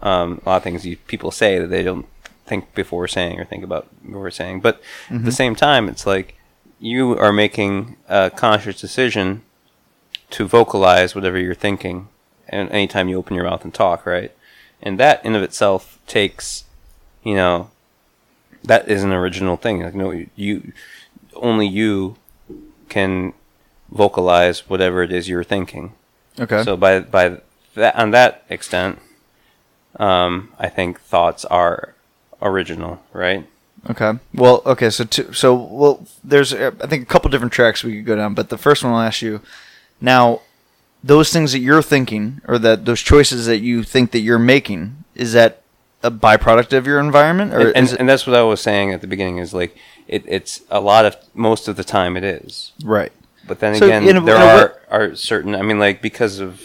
A lot of things people say that they don't think before saying or think about before saying. But mm-hmm. at the same time, it's like, you are making a conscious decision to vocalize whatever you're thinking and anytime you open your mouth and talk, right? And that in of itself takes, that is an original thing. Like, no, you only can vocalize whatever it is you're thinking. Okay. So by that, on that extent, I think thoughts are original, right? Okay. Well, okay. So there's I think a couple different tracks we could go down, but the first one I'll ask you now. Those things that you're thinking, or that those choices that you think that you're making, is that a byproduct of your environment, or and that's what I was saying at the beginning. Is like it's a lot of most of the time it is right, but then so again there are certain. I mean, like because of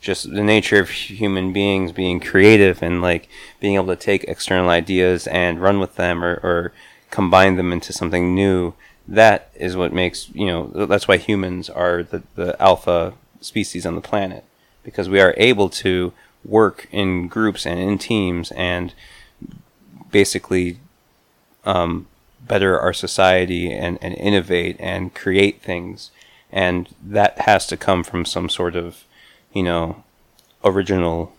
just the nature of human beings being creative and like being able to take external ideas and run with them or combine them into something new. That is what makes that's why humans are the alpha species on the planet, because we are able to work in groups and in teams and basically better our society and innovate and create things, and that has to come from some sort of original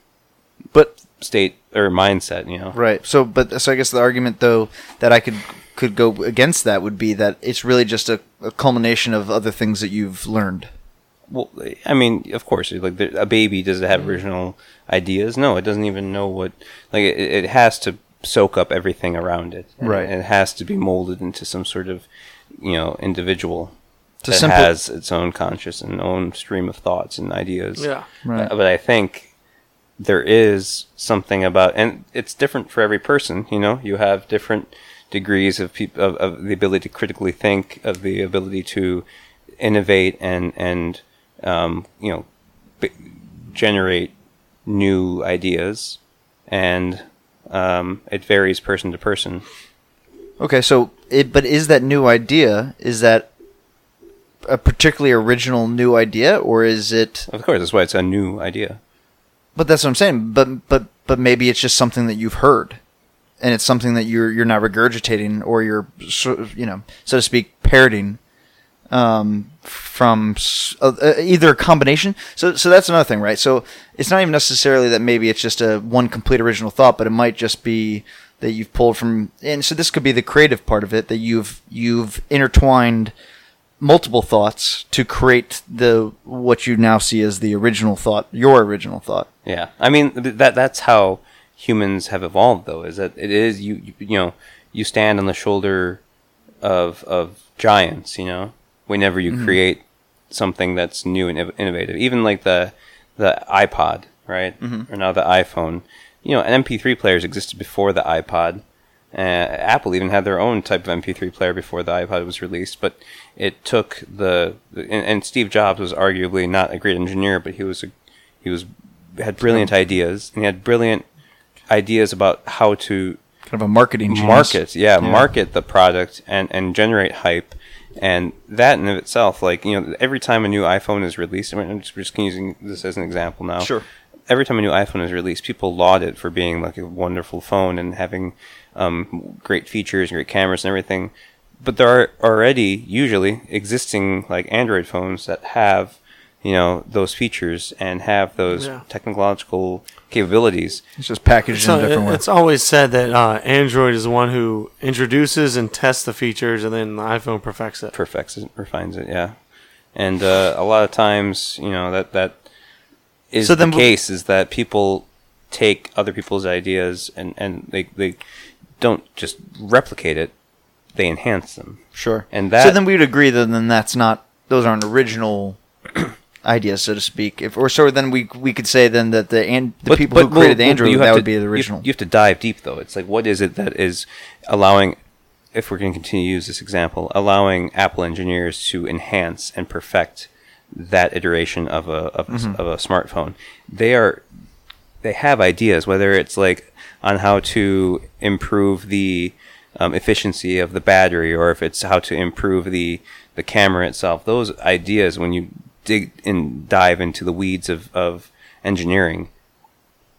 but state or mindset, right? So I guess the argument though that I could go against that would be that it's really just a culmination of other things that you've learned. Well, I mean, of course, like a baby doesn't have original ideas. No, it doesn't even know what. Like it has to soak up everything around it, and right? It has to be molded into some sort of, individual that has its own conscious and own stream of thoughts and ideas. Yeah, right. But I think there is something about, and it's different for every person. You have different degrees of people of the ability to critically think, of the ability to innovate and. Generate new ideas, and it varies person to person. Okay, but is that new idea, is that a particularly original new idea, or is it? Of course, that's why it's a new idea. But that's what I'm saying. But maybe it's just something that you've heard, and it's something that you're not regurgitating, or you're so to speak parodying. From either combination. So that's another thing, right? So it's not even necessarily that maybe it's just a one complete original thought, but it might just be that you've pulled from. And so this could be the creative part of it, that you've intertwined multiple thoughts to create what you now see as the original thought, your original thought. Yeah, I mean that's how humans have evolved, though, is that it is you stand on the shoulder of giants, Whenever you create something that's new and innovative, even like the iPod, right? Mm-hmm. Or now the iPhone. MP3 players existed before the iPod. Apple even had their own type of MP3 player before the iPod was released. But it took and Steve Jobs was arguably not a great engineer, but he had brilliant ideas, and he had brilliant ideas about how to kind of a marketing genius. Market the product and generate hype. And that in of itself, every time a new iPhone is released, I'm just using this as an example now. Sure. Every time a new iPhone is released, people laud it for being like a wonderful phone and having great features and great cameras and everything. But there are already usually existing Android phones that have those features and have those technological capabilities. It's just packaged in a different way. It's always said that Android is the one who introduces and tests the features, and then the iPhone perfects it, refines it. Yeah, and a lot of times, that is so the case. Is that people take other people's ideas and they don't just replicate it; they enhance them. Sure, and that. So then we would agree that then that's not; those aren't original. Idea, so to speak. Then we could say then that the people who created Android, that would be the original. You have to dive deep, though. It's what is it that is allowing, if we're going to continue to use this example, allowing Apple engineers to enhance and perfect that iteration of a smartphone. They have ideas, whether it's on how to improve the efficiency of the battery, or if it's how to improve the camera itself. Those ideas, when you dig and dive into the weeds of engineering,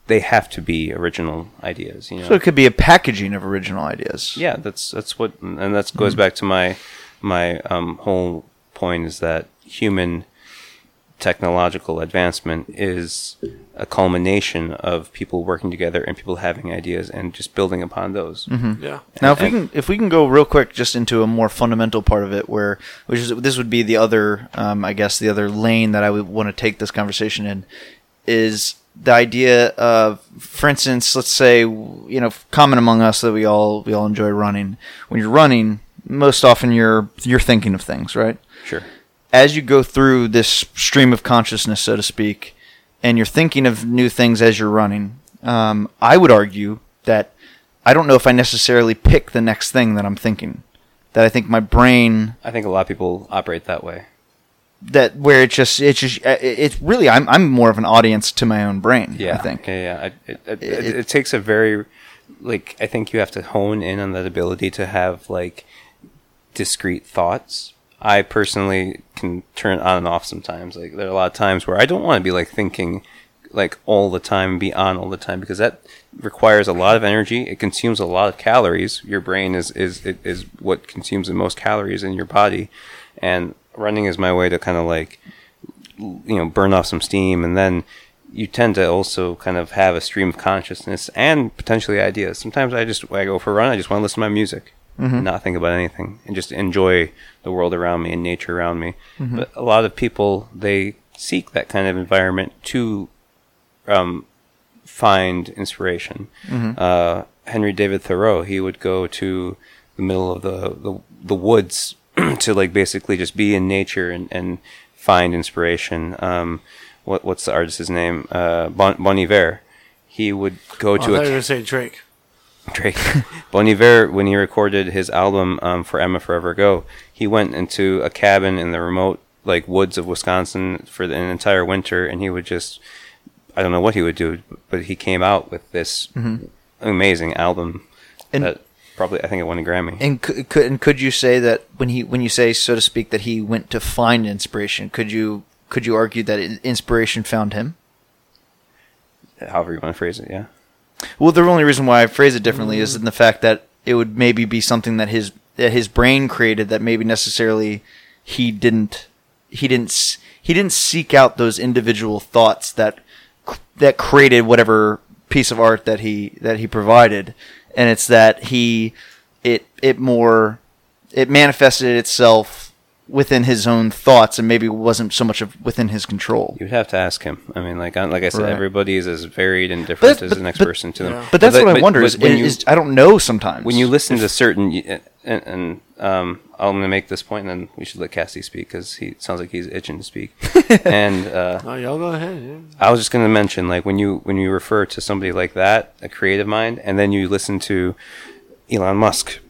they have to be original ideas. So it could be a packaging of original ideas. Yeah, that's what, and that goes back to my whole point, is that human technological advancement is a culmination of people working together and people having ideas and just building upon those. Mm-hmm. Yeah. Now, if we can go real quick just into a more fundamental part of it, this would be the other lane that I would want to take this conversation in, is the idea of, for instance, let's say, you know, common among us that we all enjoy running. When you're running, most often you're thinking of things, right? Sure. As you go through this stream of consciousness, so to speak, and you're thinking of new things as you're running, I would argue that I don't know if I necessarily pick the next thing that I'm thinking. That I think my brain... I think a lot of people operate that way. That where it's really I'm more of an audience to my own brain. Yeah, I think. Yeah. It takes a very, like, I think you have to hone in on that ability to have, like, discrete thoughts. I personally can turn on and off sometimes. Like, there are a lot of times where I don't want to be, like, thinking, like, all the time, be on all the time, because that requires a lot of energy. It consumes a lot of calories. Your brain is what consumes the most calories in your body, and running is my way to kind of, like, you know, burn off some steam, and then you tend to also kind of have a stream of consciousness and potentially ideas. Sometimes when I go for a run, I just want to listen to my music, mm-hmm. not think about anything, and just enjoy the world around me and nature around me. Mm-hmm. But a lot of people, they seek that kind of environment to find inspiration. Mm-hmm. Henry David Thoreau, he would go to the middle of the woods to, like, basically just be in nature and find inspiration. What's the artist's name? Bon Iver. He would go to. I thought you were gonna say Drake. Bon Iver, when he recorded his album for Emma Forever Ago, he went into a cabin in the remote, like, woods of Wisconsin for an entire winter, and he would just. I don't know what he would do, but he came out with this mm-hmm. amazing album that probably, I think, it won a Grammy. And could you say that when you say, so to speak, that he went to find inspiration, could you argue that inspiration found him? However you want to phrase it, yeah. Well, the only reason why I phrase it differently is in the fact that it would maybe be something that his brain created that maybe necessarily he didn't seek out those individual thoughts that created whatever piece of art that he provided, and it's that it manifested itself within his own thoughts, and maybe wasn't so much of within his control. You'd have to ask him. I mean, like I said, right. Everybody is as varied and different as the next person to them. Yeah. But that's what I wonder. I don't know sometimes when you listen to certain and I'm going to make this point, and then we should let Cassidy speak because he sounds like he's itching to speak. And no, y'all go ahead. Yeah. I was just going to mention, like, when you refer to somebody like that, a creative mind, and then you listen to Elon Musk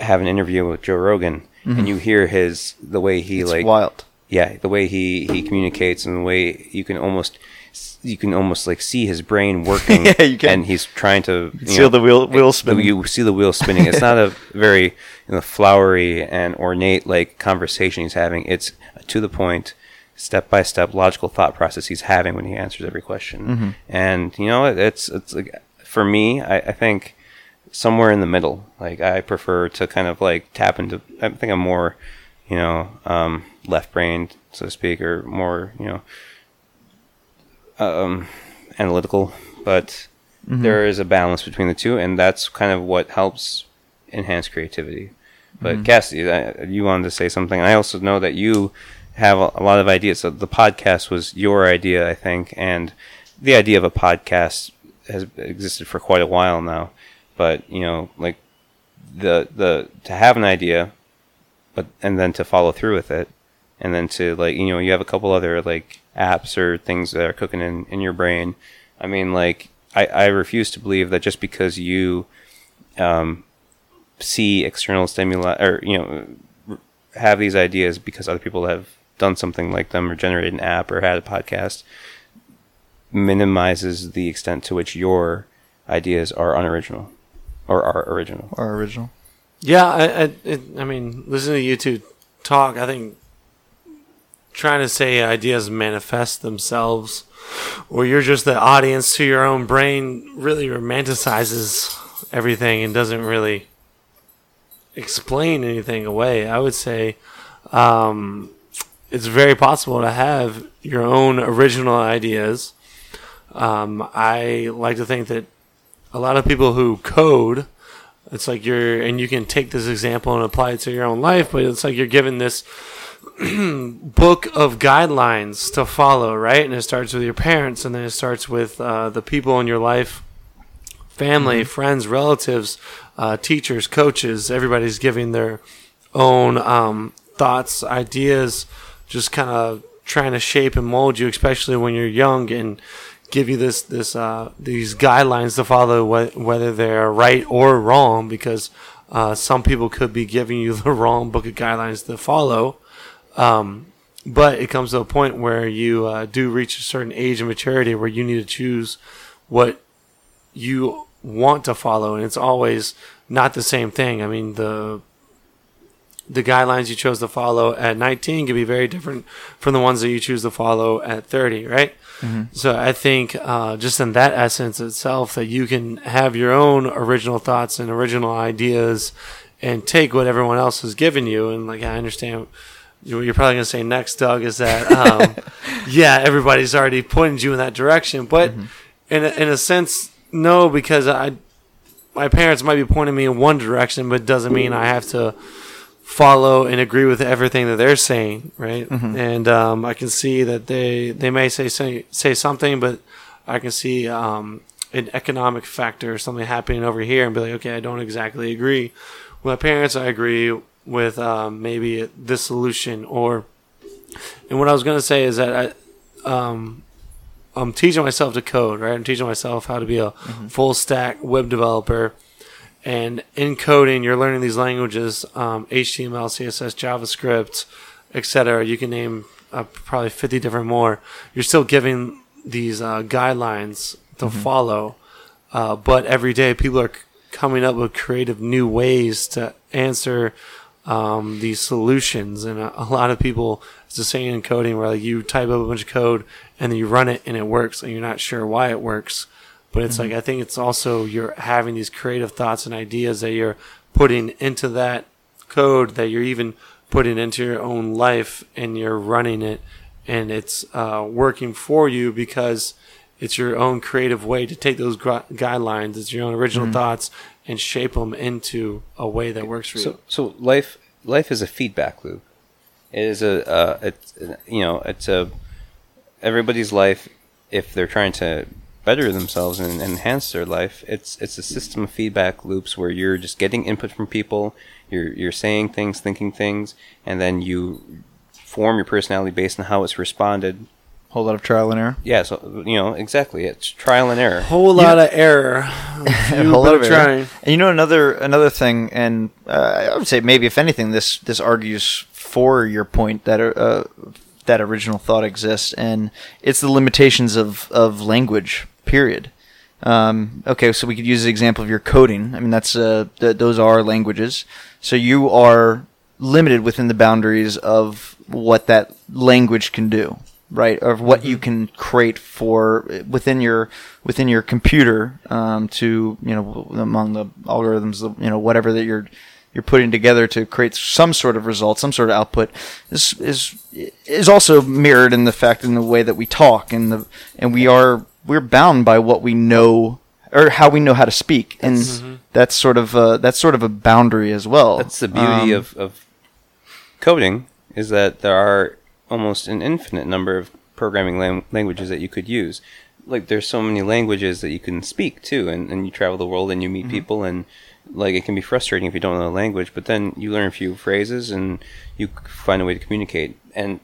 have an interview with Joe Rogan. Mm-hmm. And you hear the way it's wild. Yeah, the way he communicates, and the way you can almost like see his brain working. Yeah, you can. And he's trying to you see the wheel spinning. You see the wheel spinning. It's not a very, you know, flowery and ornate, like, conversation he's having. It's to the point, step by step, logical thought process he's having when he answers every question. Mm-hmm. And, you know, it's like, for me, I think. Somewhere in the middle. Like, I prefer to kind of, like, tap into. I think I'm more, you know, left-brained, so to speak, or more, you know, analytical. But mm-hmm. there is a balance between the two, and that's kind of what helps enhance creativity. But mm-hmm. Cassidy, you wanted to say something. I also know that you have a lot of ideas. So the podcast was your idea, I think, and the idea of a podcast has existed for quite a while now. But, you know, like, the to have an idea, but and then to follow through with it, and then to, like, you know, you have a couple other, like, apps or things that are cooking in your brain. I mean, like, I refuse to believe that just because you see external stimuli, or, you know, have these ideas because other people have done something like them or generated an app or had a podcast, minimizes the extent to which your ideas are unoriginal. Or are original. Yeah, I mean, listening to you two talk, I think trying to say ideas manifest themselves, or you're just the audience to your own brain, really romanticizes everything and doesn't really explain anything away. I would say it's very possible to have your own original ideas. I like to think that a lot of people who code, it's like you can take this example and apply it to your own life, but it's like you're given this book of guidelines to follow, right? And it starts with your parents, and then it starts with the people in your life, family, mm-hmm. friends, relatives, teachers, coaches. Everybody's giving their own thoughts, ideas, just kind of trying to shape and mold you, especially when you're young, and give you these guidelines to follow, whether they're right or wrong, because some people could be giving you the wrong book of guidelines to follow. But it comes to a point where you do reach a certain age and maturity where you need to choose what you want to follow, and it's always not the same thing. I mean, the guidelines you chose to follow at 19 can be very different from the ones that you choose to follow at 30, right? Mm-hmm. So I think just in that essence itself, that you can have your own original thoughts and original ideas and take what everyone else has given you. And like, I understand what you're probably going to say next, Doug, is that, yeah, everybody's already pointed you in that direction. But mm-hmm. in a sense, no, because my parents might be pointing me in one direction, but it doesn't mean I have to follow and agree with everything that they're saying, right? Mm-hmm. And I can see that they may say something, but I can see an economic factor or something happening over here and be like, okay, I don't exactly agree with my parents. I agree with maybe this solution. And what I was going to say is that I'm teaching myself to code, right? I'm teaching myself how to be a mm-hmm. full stack web developer. And in coding, you're learning these languages, HTML, CSS, JavaScript, etc. You can name probably 50 different more. You're still giving these guidelines to mm-hmm. follow. But every day, people are coming up with creative new ways to answer these solutions. And a lot of people, it's the same in coding, where like, you type up a bunch of code, and then you run it, and it works, and you're not sure why it works. But it's mm-hmm. like, I think it's also you're having these creative thoughts and ideas that you're putting into that code, that you're even putting into your own life, and you're running it, and it's working for you because it's your own creative way to take those guidelines. It's your own original mm-hmm. thoughts and shape them into a way that works for you. So life is a feedback loop. It is everybody's life, if they're trying to better themselves and enhance their life, it's a system of feedback loops where you're just getting input from people, you're saying things, thinking things, and then you form your personality based on how it's responded. Whole lot of trial and error. Yeah, so exactly, it's trial and error. Whole lot of error. Whole lot of trying. And another thing, and I would say maybe if anything, this argues for your point that that original thought exists, and it's the limitations of language. Period. Okay, so we could use the example of your coding. I mean, that's those are languages. So you are limited within the boundaries of what that language can do, right? Of what you can create for within your computer to among the algorithms, whatever that you're putting together to create some sort of result, some sort of output. This is also mirrored in the fact in the way that we talk, and we're bound by what we know or how we know how to speak, and mm-hmm. that's sort of a boundary as well. That's the beauty of coding, is that there are almost an infinite number of programming languages that you could use. Like, there's so many languages that you can speak too, and you travel the world and you meet mm-hmm. people, and like, it can be frustrating if you don't know the language, but then you learn a few phrases and you find a way to communicate. And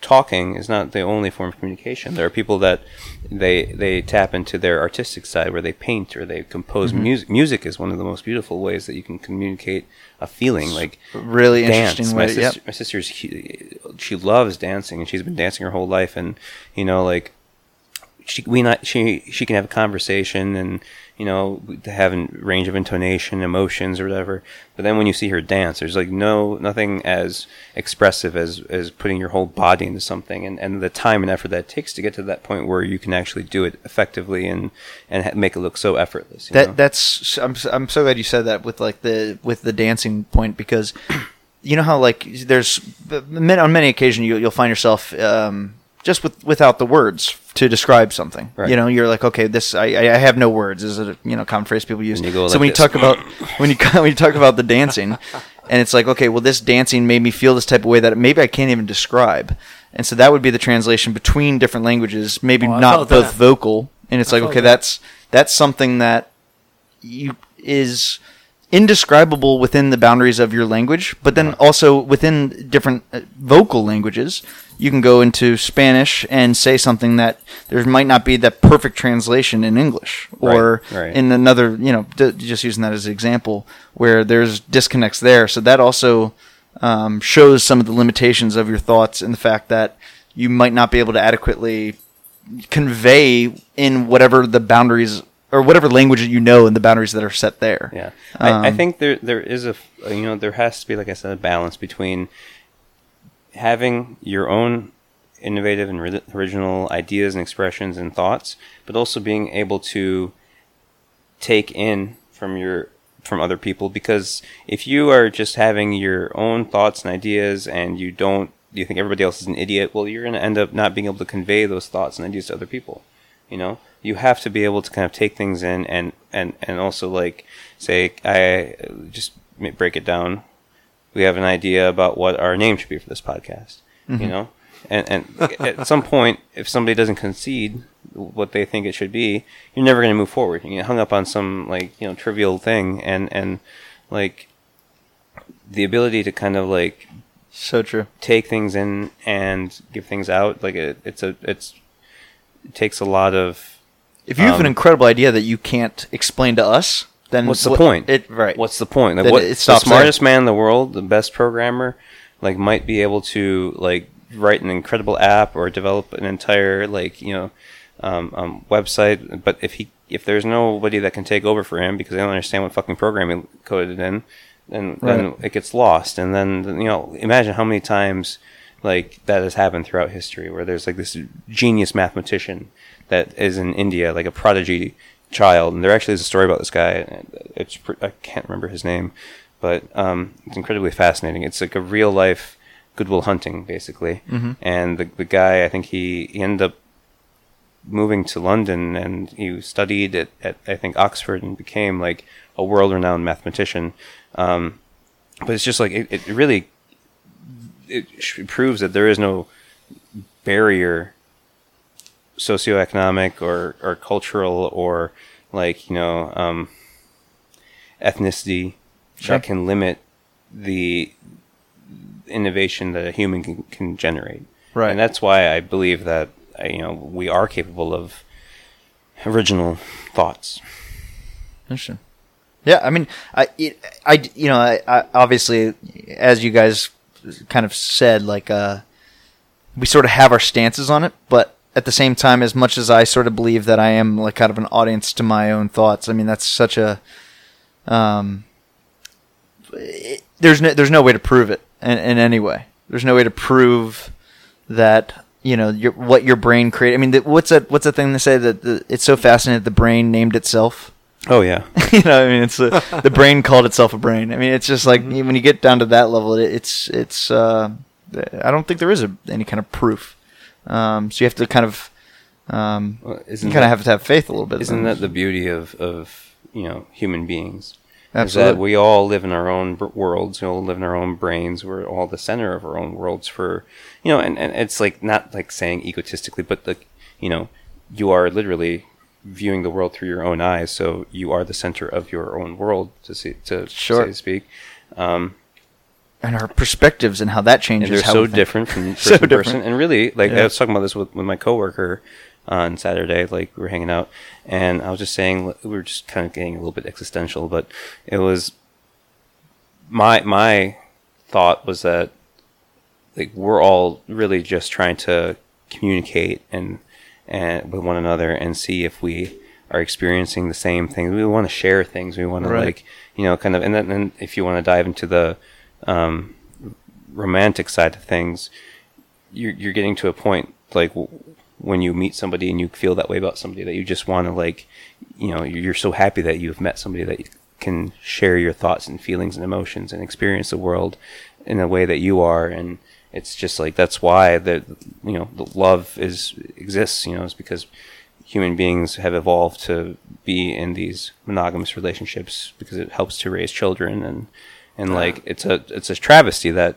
talking is not the only form of communication. There are people that they tap into their artistic side, where they paint or they compose mm-hmm. music. Music is one of the most beautiful ways that you can communicate a feeling. Like, really dance. Interesting way. My sister's she loves dancing, and she's been dancing her whole life. And she can have a conversation, and have a range of intonation, emotions, or whatever. But then when you see her dance, there's nothing as expressive as putting your whole body into something, and the time and effort that it takes to get to that point where you can actually do it effectively and make it look so effortless. I'm so glad you said that with the dancing point, because you know how there's on many occasions you'll find yourself just without the words to describe something. Right. You know, you're like, okay, this I have no words. This is a common phrase people use. So like when you talk about the dancing, and it's like, okay, well, this dancing made me feel this type of way that maybe I can't even describe. And so that would be the translation between different languages, maybe not both vocal. And it's like, okay, that's something that is indescribable within the boundaries of your language, but then also within different vocal languages, you can go into Spanish and say something that there might not be that perfect translation in English or in another, just using that as an example where there's disconnects there. So that also shows some of the limitations of your thoughts and the fact that you might not be able to adequately convey in whatever the boundaries or whatever language that and the boundaries that are set there. Yeah. I think there is there has to be, like I said, a balance between having your own innovative and original ideas and expressions and thoughts, but also being able to take in from other people. Because if you are just having your own thoughts and ideas and you think everybody else is an idiot, well, you're going to end up not being able to convey those thoughts and ideas to other people. You have to be able to kind of take things in and also, like, say, I just break it down. We have an idea about what our name should be for this podcast, And at some point, if somebody doesn't concede what they think it should be, you're never going to move forward. You get hung up on some, like, trivial thing and like, the ability to kind of, like... So true. Take things in and give things out. Like, it takes a lot of... If you have an incredible idea that you can't explain to us, then what's the point? What's the point? Like, the smartest man in the world, the best programmer, like, might be able to, like, write an incredible app or develop an entire, like, website. But if there's nobody that can take over for him because they don't understand what fucking programming coded in, then it gets lost. And then, imagine how many times, like, that has happened throughout history where there's, like, this genius mathematician that is in India, like a prodigy child. And there actually is a story about this guy. I can't remember his name, but it's incredibly fascinating. It's like a real-life Goodwill Hunting, basically. Mm-hmm. And the guy, I think he ended up moving to London, and he studied at I think, Oxford, and became, like, a world-renowned mathematician. But it's just like it really... It proves that there is no barrier, socioeconomic or cultural or, like, ethnicity, sure, that can limit the innovation that a human can generate. Right, and that's why I believe that we are capable of original thoughts. Interesting. Yeah, I mean, I obviously, as you guys kind of said, like, we sort of have our stances on it, but at the same time, as much as I sort of believe that I am, like, kind of an audience to my own thoughts, I mean, that's such a there's no way to prove it in any way. There's no way to prove that what your brain created. I mean, what's that thing they say that it's so fascinating that the brain named itself? Oh, yeah. It's the brain called itself a brain. I mean, it's just like, mm-hmm, when you get down to that level, it's I don't think there is any kind of proof. So you have to kind of, have to have faith a little bit. Isn't that the beauty of human beings? Absolutely. Is that we all live in our own worlds. We all live in our own brains. We're all the center of our own worlds for, and it's like, not like saying egotistically, but like, you are literally viewing the world through your own eyes, so you are the center of your own world, so to speak. And our perspectives and how that changes. They're so different from person to person. And really, like, I was talking about this with my coworker on Saturday. Like, we were hanging out, and I was just saying, we were just kind of getting a little bit existential, but it was my thought was that, like, we're all really just trying to communicate and with one another and see if we are experiencing the same things. We want to share things. We want to, like, kind of, and then if you want to dive into the romantic side of things, you're getting to a point, like, when you meet somebody and you feel that way about somebody, that you just want to, like, you're so happy that you've met somebody that you can share your thoughts and feelings and emotions and experience the world in a way that you are, and It's just like, that's why the love exists, it's because human beings have evolved to be in these monogamous relationships because it helps to raise children. And like, it's a travesty that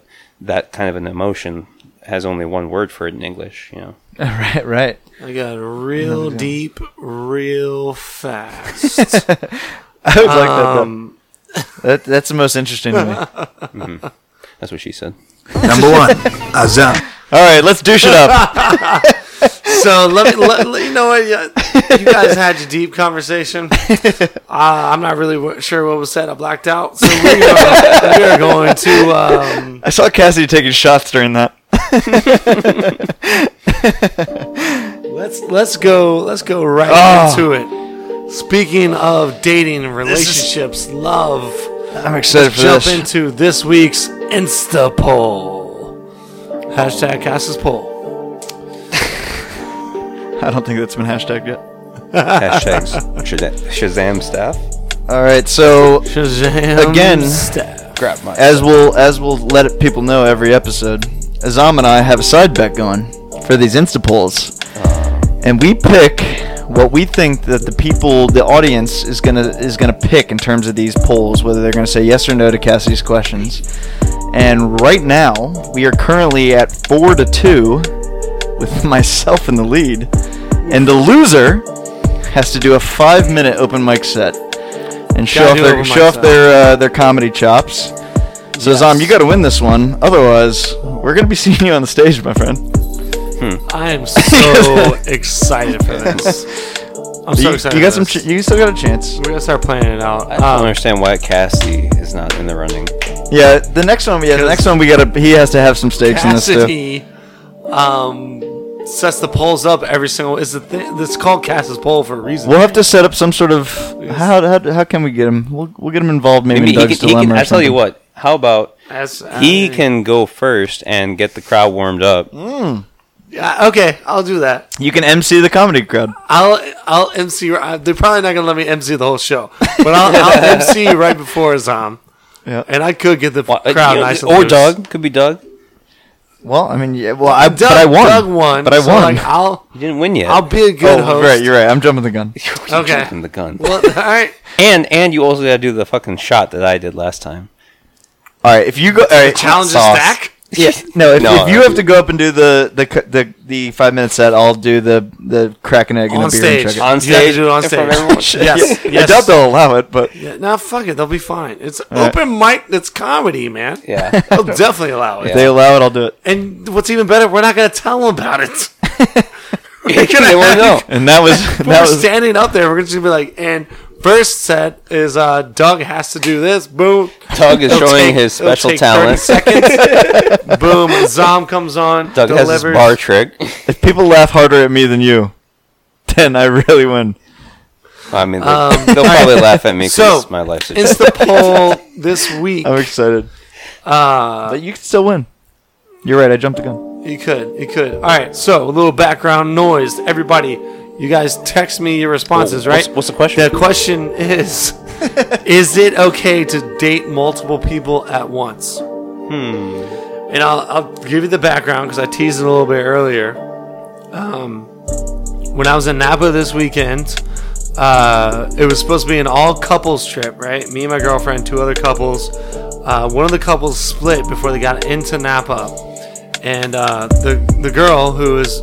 kind of an emotion has only one word for it in English, Right. I got real deep, real fast. I would like that's the most interesting to me. Mm-hmm. That's what she said. Number one, Azam. All right, let's douche it up. So let me you know what, you guys had your deep conversation. I'm not really sure what was said. I blacked out. So we are going to. I saw Cassidy taking shots during that. Let's go right into it. Speaking of dating, relationships, love. I'm excited for this. Jump into this week's Insta poll. #CassisPoll. I don't think that's been hashtagged yet. Shazam staff. All right, so Shazam again. Staff. Grab my. As we'll let people know every episode, Azam and I have a side bet going for these Insta polls, and we pick what we think that the audience is gonna pick in terms of these polls, whether they're gonna say yes or no to Cassidy's questions. And right now, we are currently at 4-2. With myself in the lead, and the loser has to do a 5-minute open mic set and show off their comedy chops. So yes. Zom, you got to win this one, otherwise we're gonna be seeing you on the stage, my friend. I am so excited for this. I'm so excited. You got some. You still got a chance. We're gonna start planning it out. I don't understand why Cassidy is not in the running. Yeah, the next one we gotta. He has to have some stakes in this too. Sets the polls up every single. It's called Cass's poll for a reason. We'll have to set up some sort of. How can we get him? We'll get him involved. Maybe in Doug's dilemma. I tell you what. How about he can go first and get the crowd warmed up? Yeah. Okay, I'll do that. You can MC the comedy crowd. I'll MC. They're probably not gonna let me MC the whole show, but I'll MC right before Azam. Yeah. And I could get the crowd nice and loose. Or Doug could be Doug. Well, I mean, yeah. Well, Doug won. Like, you didn't win yet. I'll be a good host. Right, you're right. I'm jumping the gun. Okay. Jumping the gun. Well, all right. And you also got to do the fucking shot that I did last time. All right. If you go, all right, challenge is back. Yeah. No. If you have to go up and do the 5-minute set, I'll do the crack an egg and a beer and on stage. On stage. Yes. I doubt they'll allow it, but no, fuck it. They'll be fine. It's open mic. That's comedy, man. Yeah, they'll definitely allow it. If they allow it, I'll do it. And what's even better, we're not gonna tell them about it. They won't know. And that was standing up there. We're just gonna be like, and first set is Doug has to do this. Boom. Doug is showing his special talent. 30 seconds. Boom. Azam comes on. Doug delivers. Has his bar trick. If people laugh harder at me than you, then I really win. I mean, they'll probably laugh at me because my life's a joke. It's the poll this week. I'm excited. But you can still win. You're right. I jumped the gun. You could. All right. So a little background noise. Everybody. You guys text me your responses, right? What's the question? The question is, is it okay to date multiple people at once? And I'll give you the background because I teased it a little bit earlier. When I was in Napa this weekend, it was supposed to be an all-couples trip, right? Me and my girlfriend, 2 other couples. One of the couples split before they got into Napa. And the girl who is...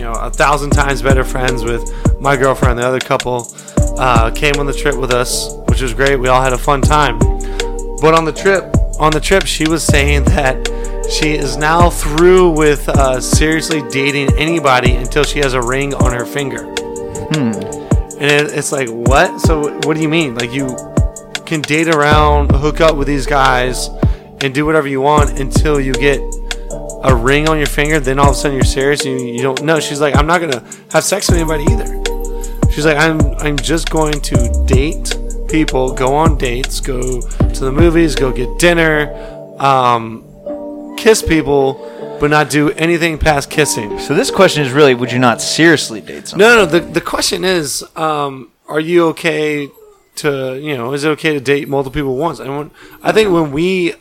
1,000 times better friends with my girlfriend, the other couple, came on the trip with us, which was great. We all had a fun time. But on the trip, she was saying that she is now through with seriously dating anybody until she has a ring on her finger. And it's like, what? So what do you mean? Like, you can date around, hook up with these guys, and do whatever you want until you get a ring on your finger, then all of a sudden you're serious and you don't know. She's like, I'm not gonna have sex with anybody either. She's like, I'm just going to date people, go on dates, go to the movies, go get dinner, kiss people, but not do anything past kissing. So this question is really, would you not seriously date someone? No, the question is, are you okay to, is it okay to date multiple people at once? I think when we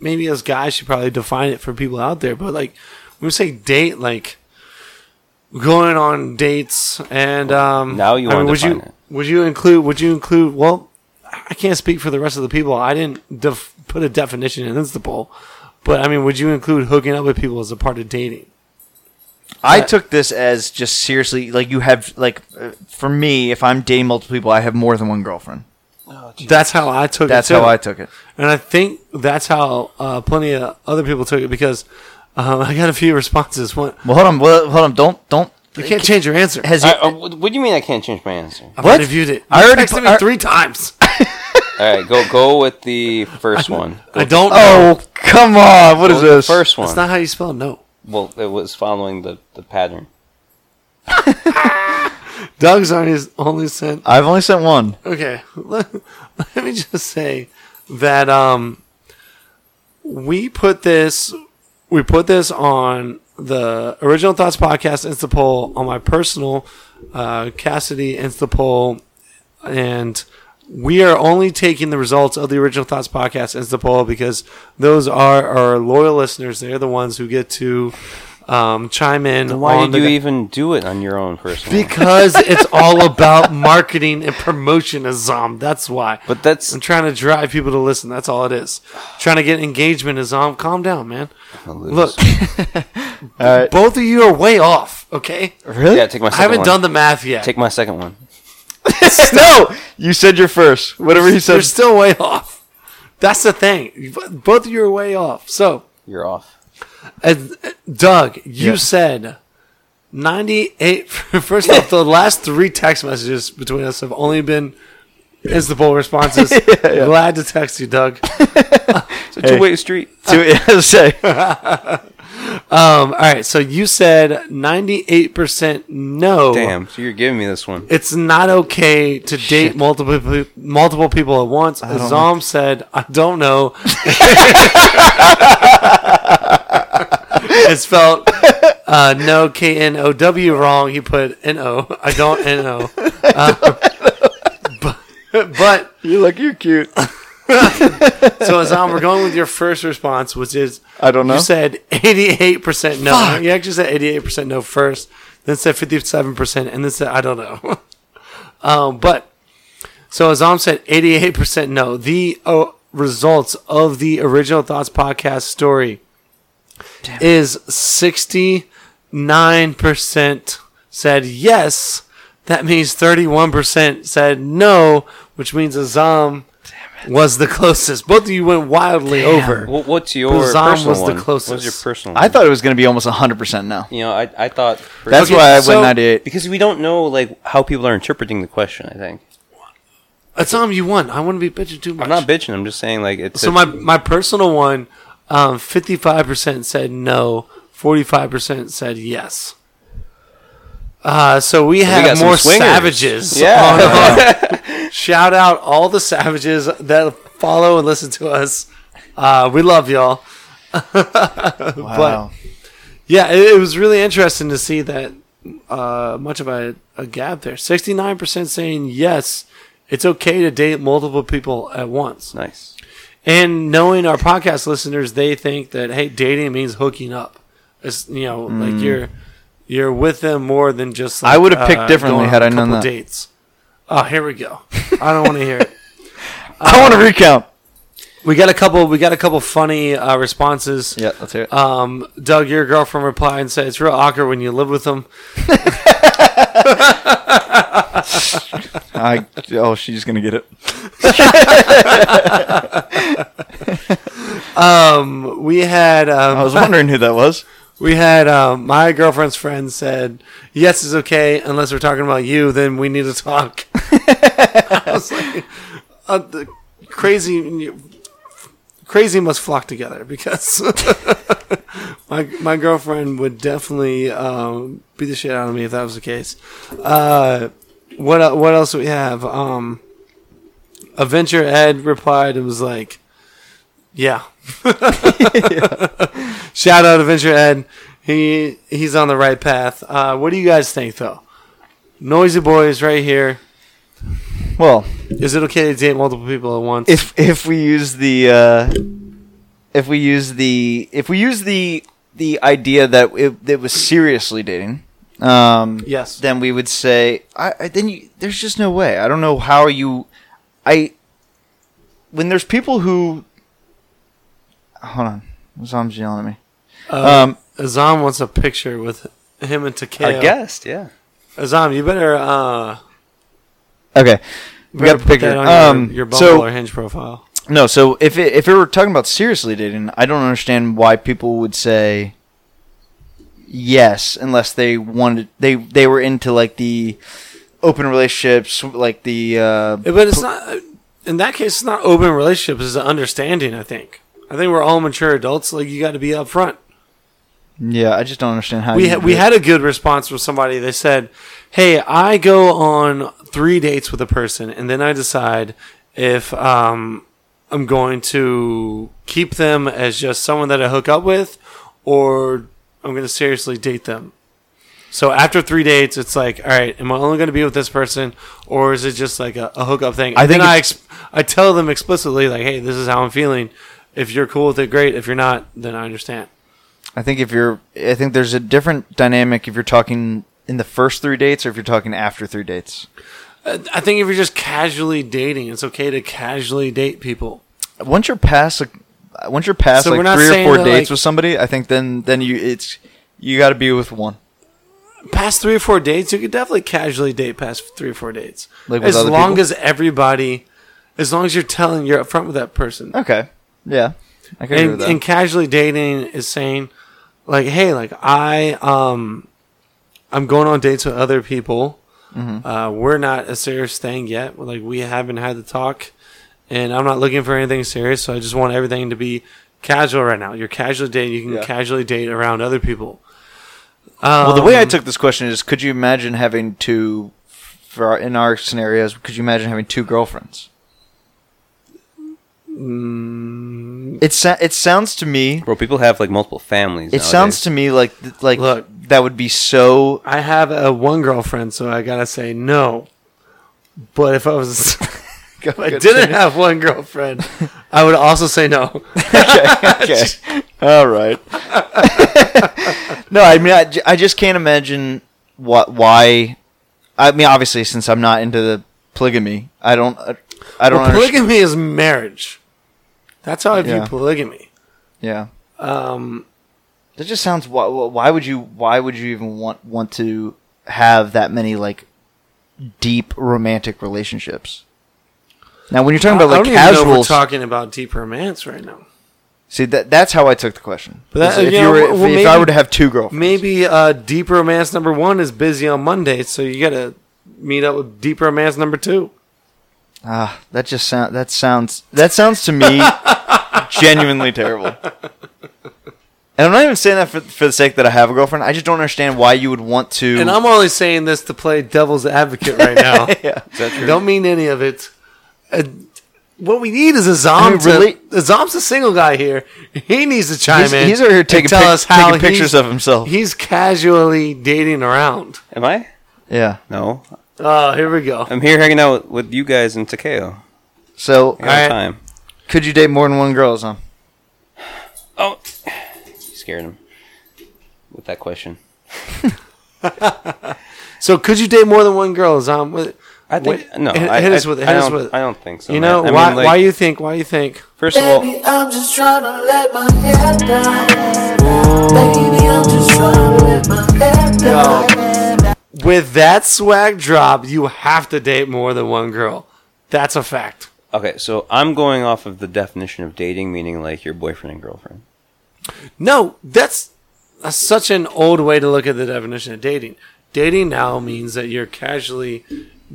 maybe as guys should probably define it for people out there, but like when we say date, like going on dates and now you want to define it. Would you include? Well, I can't speak for the rest of the people. I didn't put a definition in this poll, but I mean, would you include hooking up with people as a part of dating? I took this as just seriously, like you have, like for me, if I'm dating multiple people, I have more than one girlfriend. Oh, that's how I took it. That's how I took it. And I think that's how plenty of other people took it because I got a few responses. Well, hold on. Don't. You can't change your answer. What do you mean I can't change my answer? I reviewed it. I already texted me 3 times. All right, go with the first one. I don't know. Oh, come on. What is this? The first one. That's not how you spell no. Well, it was following the pattern. Doug's only sent... I've only sent one. Okay. Let me just say that we put this on the Original Thoughts Podcast Insta poll, on my personal Cassidy Insta poll, and we are only taking the results of the Original Thoughts Podcast Insta poll because those are our loyal listeners. They're the ones who get to chime in. Then why did you even do it on your own personal? Because it's all about marketing and promotion, Azam. That's why. But I'm trying to drive people to listen. That's all it is. Trying to get engagement, Azam. Calm down, man. Look. Both of you are way off, okay? Really? Yeah, take my second one. I haven't done the math yet. Take my second one. No! You said you're first. Whatever he said. You're still way off. That's the thing. Both of you are way off. So you're off. And Doug, you said 98. First off, the last 3 text messages between us have only been Instapoll responses. Yeah. Glad to text you, Doug. It's a two-way street. All right, so you said 98% no. Damn, so you're giving me this one. It's not okay to date multiple people at once. Azam said, I don't know. It's spelled no, K-N-O-W wrong. He put N-O. I don't N-O. But you look, you're cute. So, Azam, we're going with your first response, which is... I don't know. You said 88% no. Fuck. You actually said 88% no first, then said 57%, and then said, I don't know. So Azam said 88% no. The results of the Original Thoughts Podcast story is 69% said yes. That means 31% said no, which means Azam... was the closest. Both of you went wildly over. What's your Azam personal was the closest. What's your personal one? I thought it was going to be almost 100% now. You know, I thought... That's why I went 98. Because we don't know like how people are interpreting the question, I think. Azam, you won. I wouldn't be bitching too much. I'm not bitching. I'm just saying like... it's. So my personal one, 55% said no, 45% said yes. So we had more savages. Yeah. Shout out all the savages that follow and listen to us. We love y'all. Wow. But yeah, it was really interesting to see that much of a gap there. 69% saying yes, it's okay to date multiple people at once. Nice. And knowing our podcast listeners, they think that hey, dating means hooking up. It's, you know, like you're with them more than just. Like, I would have picked differently had I known that. Dates. Oh, here we go. I don't want to hear it. I want to recount. We got a couple funny responses. Yeah, let's hear it. Doug, your girlfriend replied and said it's real awkward when you live with them. She's gonna get it. We had. I was wondering who that was. We had my girlfriend's friend said, yes, it's okay, unless we're talking about you, then we need to talk. I was like, crazy must flock together because my girlfriend would definitely beat the shit out of me if that was the case. What else do we have? Adventure Ed replied and was like, yeah. Shout out Adventure Ed. He's on the right path. What do you guys think though? Noisy boys right here. Well, is it okay to date multiple people at once? If we use the if we use the idea that it was seriously dating, yes, then we would say there's just no way. I don't know how you, when there's people who, hold on, Azam's yelling at me. Azam wants a picture with him and Takeo. I guessed, yeah. Azam, you better okay. We got the picture. Your Bumble or Hinge profile. No, so if it were talking about seriously dating, I don't understand why people would say yes unless they wanted they were into like the open relationships, like the but it's not in that case. It's not open relationships. It's an understanding. I think we're all mature adults. Like, you got to be upfront. Yeah, I just don't understand how we had a good response from somebody. They said, "Hey, I go on 3 dates with a person, and then I decide if I'm going to keep them as just someone that I hook up with, or I'm going to seriously date them." So after 3 dates, it's like, all right, am I only going to be with this person, or is it just like a hookup thing? And then I tell them explicitly, like, hey, this is how I'm feeling. If you're cool with it, great. If you're not, then I understand. I think there's a different dynamic if you're talking in the first 3 dates or if you're talking after 3 dates. I think if you're just casually dating, it's okay to casually date people. Once you're past like 3 or 4 dates with somebody, I think then you got to be with one. Past 3 or 4 dates, you could definitely casually date past 3 or 4 dates. Like, as long as everybody, as long as you're upfront with that person. Okay. Yeah. I can agree with that. And casually dating is saying, like, hey, like I'm going on dates with other people. Mm-hmm. We're not a serious thing yet. Like, we haven't had the talk, and I'm not looking for anything serious. So I just want everything to be casual right now. You're casually dating. You can casually date around other people. Well, the way I took this question is: could you imagine having in our scenarios? Could you imagine having 2 girlfriends? It sounds to me. Bro, people have like multiple families. It nowadays. Sounds to me like look, that would be so. I have a 1 girlfriend, so I gotta say no. But if I was, I didn't have 1 girlfriend, I would also say no. Okay. All right. No, I mean, I just can't imagine why. I mean, obviously, since I'm not into the polygamy, I don't. Well, polygamy is marriage. That's how I view polygamy. Yeah. That just sounds. Why would you even want to have that many like deep romantic relationships? Now, when you're talking about like casuals, we're talking about deep romance right now. See, that's how I took the question. But that, if I were to have 2 girlfriends, maybe deep romance number 1 is busy on Monday, so you got to meet up with deep romance number 2. That sounds to me genuinely terrible. And I'm not even saying that for the sake that I have a girlfriend. I just don't understand why you would want to. And I'm only saying this to play devil's advocate right now. Yeah, I don't mean any of it. What we need is Azam. Azam's a single guy here. He needs to chime in. He's over here taking pictures of himself. He's casually dating around. Am I? Yeah. No. Oh, here we go. I'm here hanging out with you guys in Takeo. So, all right. Time. Could you date more than 1 girl, Azam? Oh, you scared him with that question. So, could you date more than 1 girl, Azam? I think no. I don't think so. You know, man. Why you think? First of all, baby, I'm just trying to let my head down. Baby, I'm just trying to let my head down. With that swag drop, you have to date more than 1 girl. That's a fact. Okay, so I'm going off of the definition of dating, meaning like your boyfriend and girlfriend. No, that's such an old way to look at the definition of dating. Dating now means that you're casually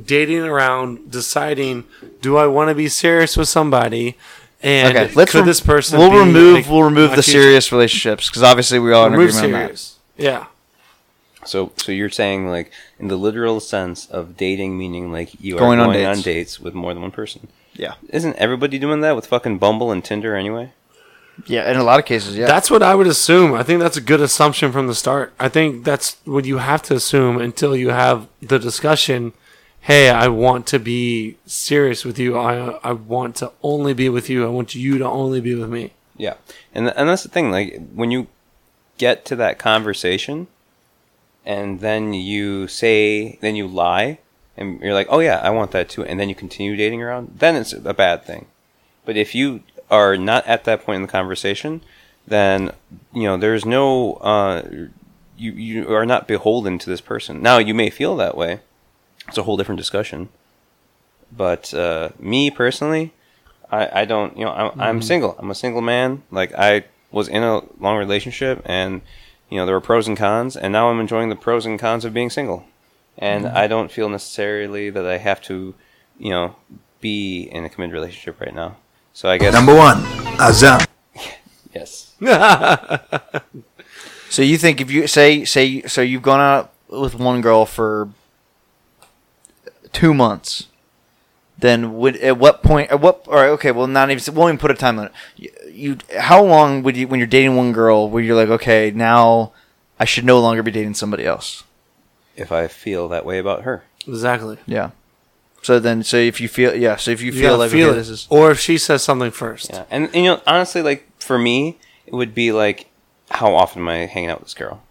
dating around, deciding, do I want to be serious with somebody? And okay, this person We'll remove the serious relationships, because obviously we all agree on that. Yeah. So you're saying, like, in the literal sense of dating, meaning, like, you are going on dates with more than 1 person. Yeah. Isn't everybody doing that with fucking Bumble and Tinder anyway? Yeah, in a lot of cases, yeah. That's what I would assume. I think that's a good assumption from the start. I think that's what you have to assume until you have the discussion, hey, I want to be serious with you. I want to only be with you. I want you to only be with me. Yeah. And that's the thing, like, when you get to that conversation and then you lie and you're like, oh yeah, I want that too, and then you continue dating around, then it's a bad thing. But if you are not at that point in the conversation, then, you know, there's no, you are not beholden to this person. Now, you may feel that way. It's a whole different discussion. But me personally, I don't, you know, I'm single. I'm a single man. Like, I was in a long relationship, and, you know, there were pros and cons, and now I'm enjoying the pros and cons of being single. And I don't feel necessarily that I have to, you know, be in a committed relationship right now. So I guess... Number one, Azam. Yes. So you think if you say so you've gone out with one girl for 2 months, then we'll even put a time limit. How long would you, when you're dating one girl, where you're like, okay, now I should no longer be dating somebody else? If I feel that way about her. Exactly. Yeah. So if you feel it, or if she says something first. Yeah. And you know, honestly, like, for me, it would be like, how often am I hanging out with this girl?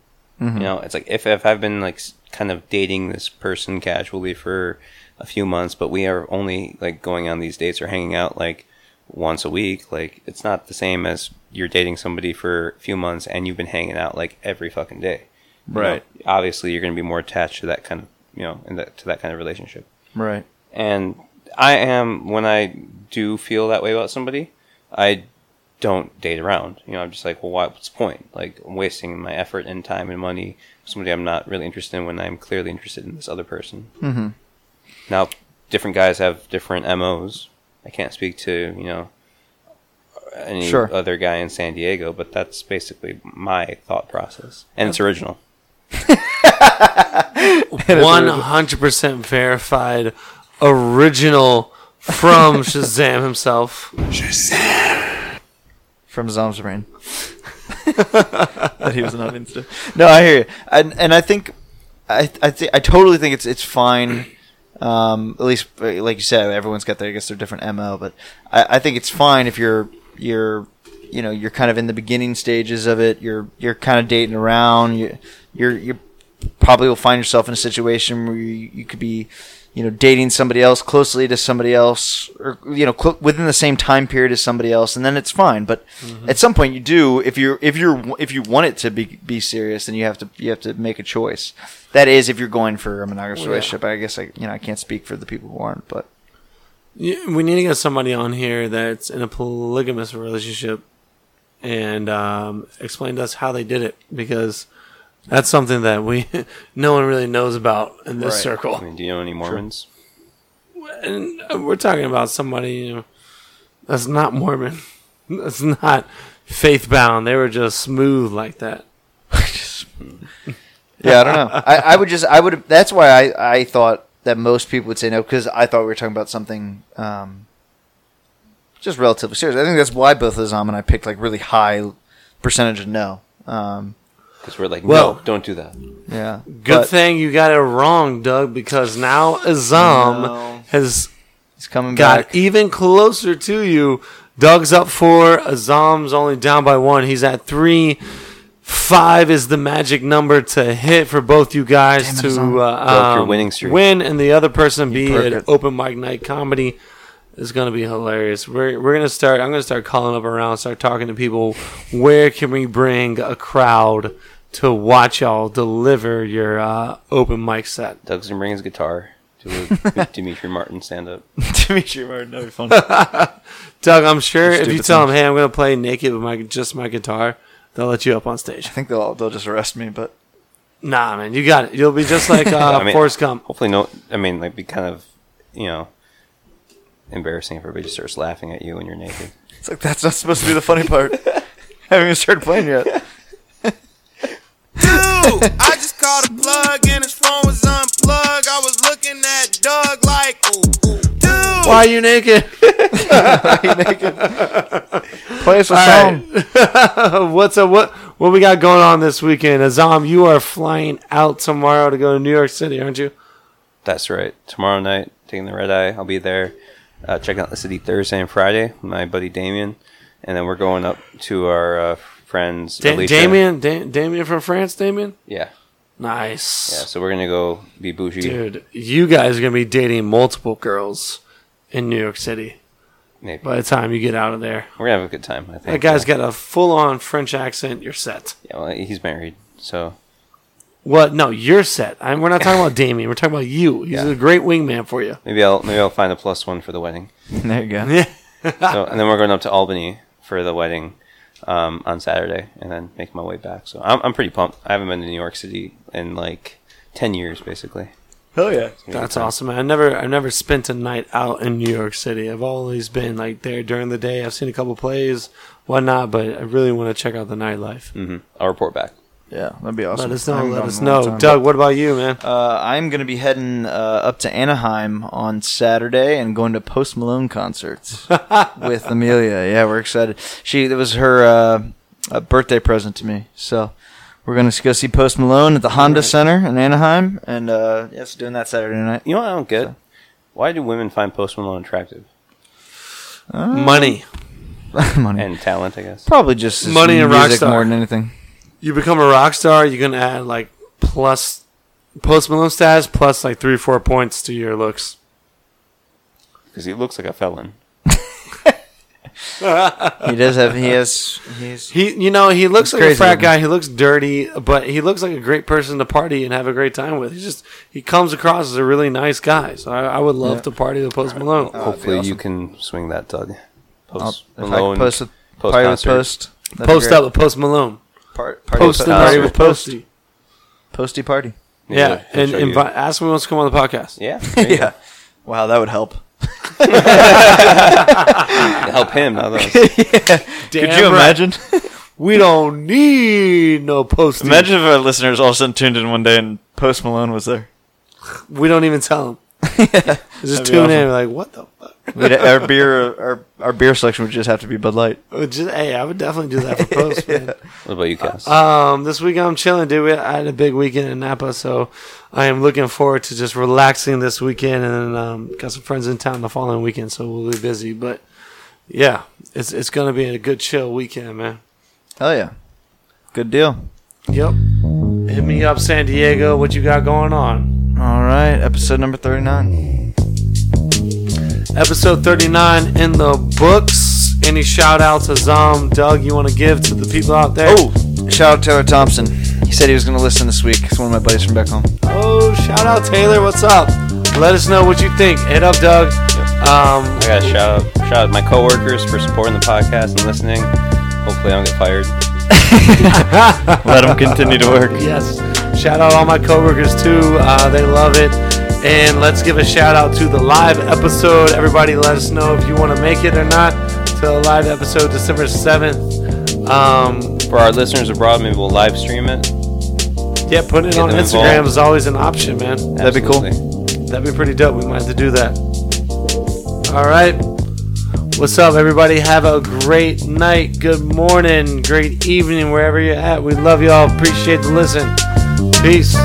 Mm-hmm. You know, it's like, if I've been, like, kind of dating this person casually for a few months, but we are only, like, going on these dates or hanging out, like, once a week, like, it's not the same as you're dating somebody for a few months and you've been hanging out, like, every fucking day. Right. You know, obviously, you're going to be more attached to that kind of, you know, to that kind of relationship. Right. And I am, when I do feel that way about somebody, I don't date around. You know, I'm just like, well, what's the point? Like, I'm wasting my effort and time and money with somebody I'm not really interested in when I'm clearly interested in this other person. Mm-hmm. Now, different guys have different MOs. I can't speak to, you know, any other guy in San Diego, but that's basically my thought process. And it's original. 100% verified, original from Shazam himself. Shazam! From Zom's brain. That he was an insta. No, I hear you, and I think I totally think it's fine. At least, like you said, everyone's got their, I guess, their different MO, but I think it's fine if you're kind of in the beginning stages of it. You're kind of dating around. You probably will find yourself in a situation where you could be, you know, dating somebody else, closely to somebody else, or, you know, within the same time period as somebody else, and then it's fine. But at some point, you do, if you want it to be serious, then you have to make a choice. That is, if you're going for a monogamous relationship. I guess I can't speak for the people who aren't, but we need to get somebody on here that's in a polygamous relationship and explain to us how they did it, because that's something that no one really knows about in this circle. I mean, do you know any Mormons? And we're talking about somebody, you know, that's not Mormon. That's not faith-bound. They were just smooth like that. Yeah, I don't know. I would. That's why I thought that most people would say no, because I thought we were talking about something just relatively serious. I think that's why both Azam and I picked, like, really high percentage of no. Because we're like, no, don't do that. Yeah. Good thing you got it wrong, Doug, because now Azam he's coming back. Got even closer to you. Doug's up 4. Azam's only down by 1. He's at 3. 5 is the magic number to hit for both you guys to win, and the other person be at open mic night comedy. It's going to be hilarious. We're going to start. I'm going to start calling up around, start talking to people. Where can we bring a crowd to watch y'all deliver your open mic set? Doug's gonna bring his guitar to Dimitri Martin stand up. Dimitri Martin, that'd be fun. Doug, I'm sure if you tell him, "Hey, I'm gonna play naked with my guitar," they'll let you up on stage. I think they'll just arrest me, but nah, man, you got it. You'll be just like Forrest Gump. Hopefully, no. I mean, like, be kind of, you know, embarrassing if everybody just starts laughing at you when you're naked. It's like, that's not supposed to be the funny part. I haven't even started playing yet. Dude, I just called a plug and his phone was unplugged. I was looking at Doug like, ooh, dude. Why are you naked? Why are you naked? Play us a song. What we got going on this weekend? Azam, you are flying out tomorrow to go to New York City, aren't you? That's right. Tomorrow night, taking the red eye. I'll be there. Check out the city Thursday and Friday. My buddy Damien. And then we're going up to our friends. Damien from France, Damien? Yeah. Nice. Yeah, so we're going to go be bougie. Dude, you guys are going to be dating multiple girls in New York City. Maybe. By the time you get out of there. We're going to have a good time, I think. That guy's got a full-on French accent. You're set. Yeah, well, he's married, so... Well, no, you're set. We're not talking about Damien. We're talking about you. He's a great wingman for you. Maybe I'll find a plus one for the wedding. There you go. Yeah. So, and then we're going up to Albany for the wedding on Saturday, and then make my way back. So I'm pretty pumped. I haven't been to New York City in like 10 years, basically. Hell yeah, that's awesome, man. I've never spent a night out in New York City. I've always been like there during the day. I've seen a couple plays, whatnot, but I really want to check out the nightlife. Mm-hmm. I'll report back. Yeah, that'd be awesome. Let us know. Doug, what about you, man? I'm going to be heading up to Anaheim on Saturday and going to Post Malone concerts with Amelia. Yeah, we're excited. It was her birthday present to me. So we're going to go see Post Malone at the Honda Center in Anaheim. And yes, doing that Saturday night. You know what I don't get? So. Why do women find Post Malone attractive? Money. Money. And talent, I guess. Probably just money and rock star more than anything. You become a rock star, you're going to add, like, plus Post Malone status, plus, like, 3 or 4 points to your looks. Because he looks like a felon. He looks like a frat guy. He looks dirty, but he looks like a great person to party and have a great time with. He comes across as a really nice guy. So I would love to party with Post Malone. Hopefully you can swing that, Doug. Post up with Post Malone. Party with Posty. Posty party. Yeah. And ask him if he wants to come on the podcast. Yeah. Yeah. Wow, that would help. Help him. Yeah. Could you imagine? We don't need no Posty. Imagine if our listeners all of a sudden tuned in one day and Post Malone was there. We don't even tell him. Yeah. Just tune in. Like, what the fuck? Our beer selection would just have to be Bud Light. I would definitely do that for Post, man. What about you, Cass? This week I'm chilling, dude. I had a big weekend in Napa, so I am looking forward to just relaxing this weekend, and got some friends in town the following weekend, so we'll be busy. But yeah, it's gonna be a good chill weekend, man. Hell yeah, good deal. Yep. Hit me up, San Diego. What you got going on? All right, episode number 39. Episode 39 in the books. Any shout outs, Azam, Doug, you want to give to the people out there? Oh, shout out Taylor Thompson. He said he was going to listen this week. It's one of my buddies from back home. Oh, shout out Taylor. What's up? Let us know what you think. Hit up Doug. I got a shout out my coworkers for supporting the podcast and listening. Hopefully I don't get fired. Let them continue to work. Yes. Shout out all my coworkers too. They love it. And let's give a shout out to the live episode. Everybody, let us know if you want to make it or not to the live episode December 7th. For our listeners abroad, maybe we'll live stream it. Yeah, putting it on Instagram involved is always an option, man. Absolutely. That'd be cool. That'd be pretty dope. We might have to do that. All right. What's up, everybody? Have a great night, good morning, great evening, wherever you're at. We love y'all. Appreciate the listen. Peace.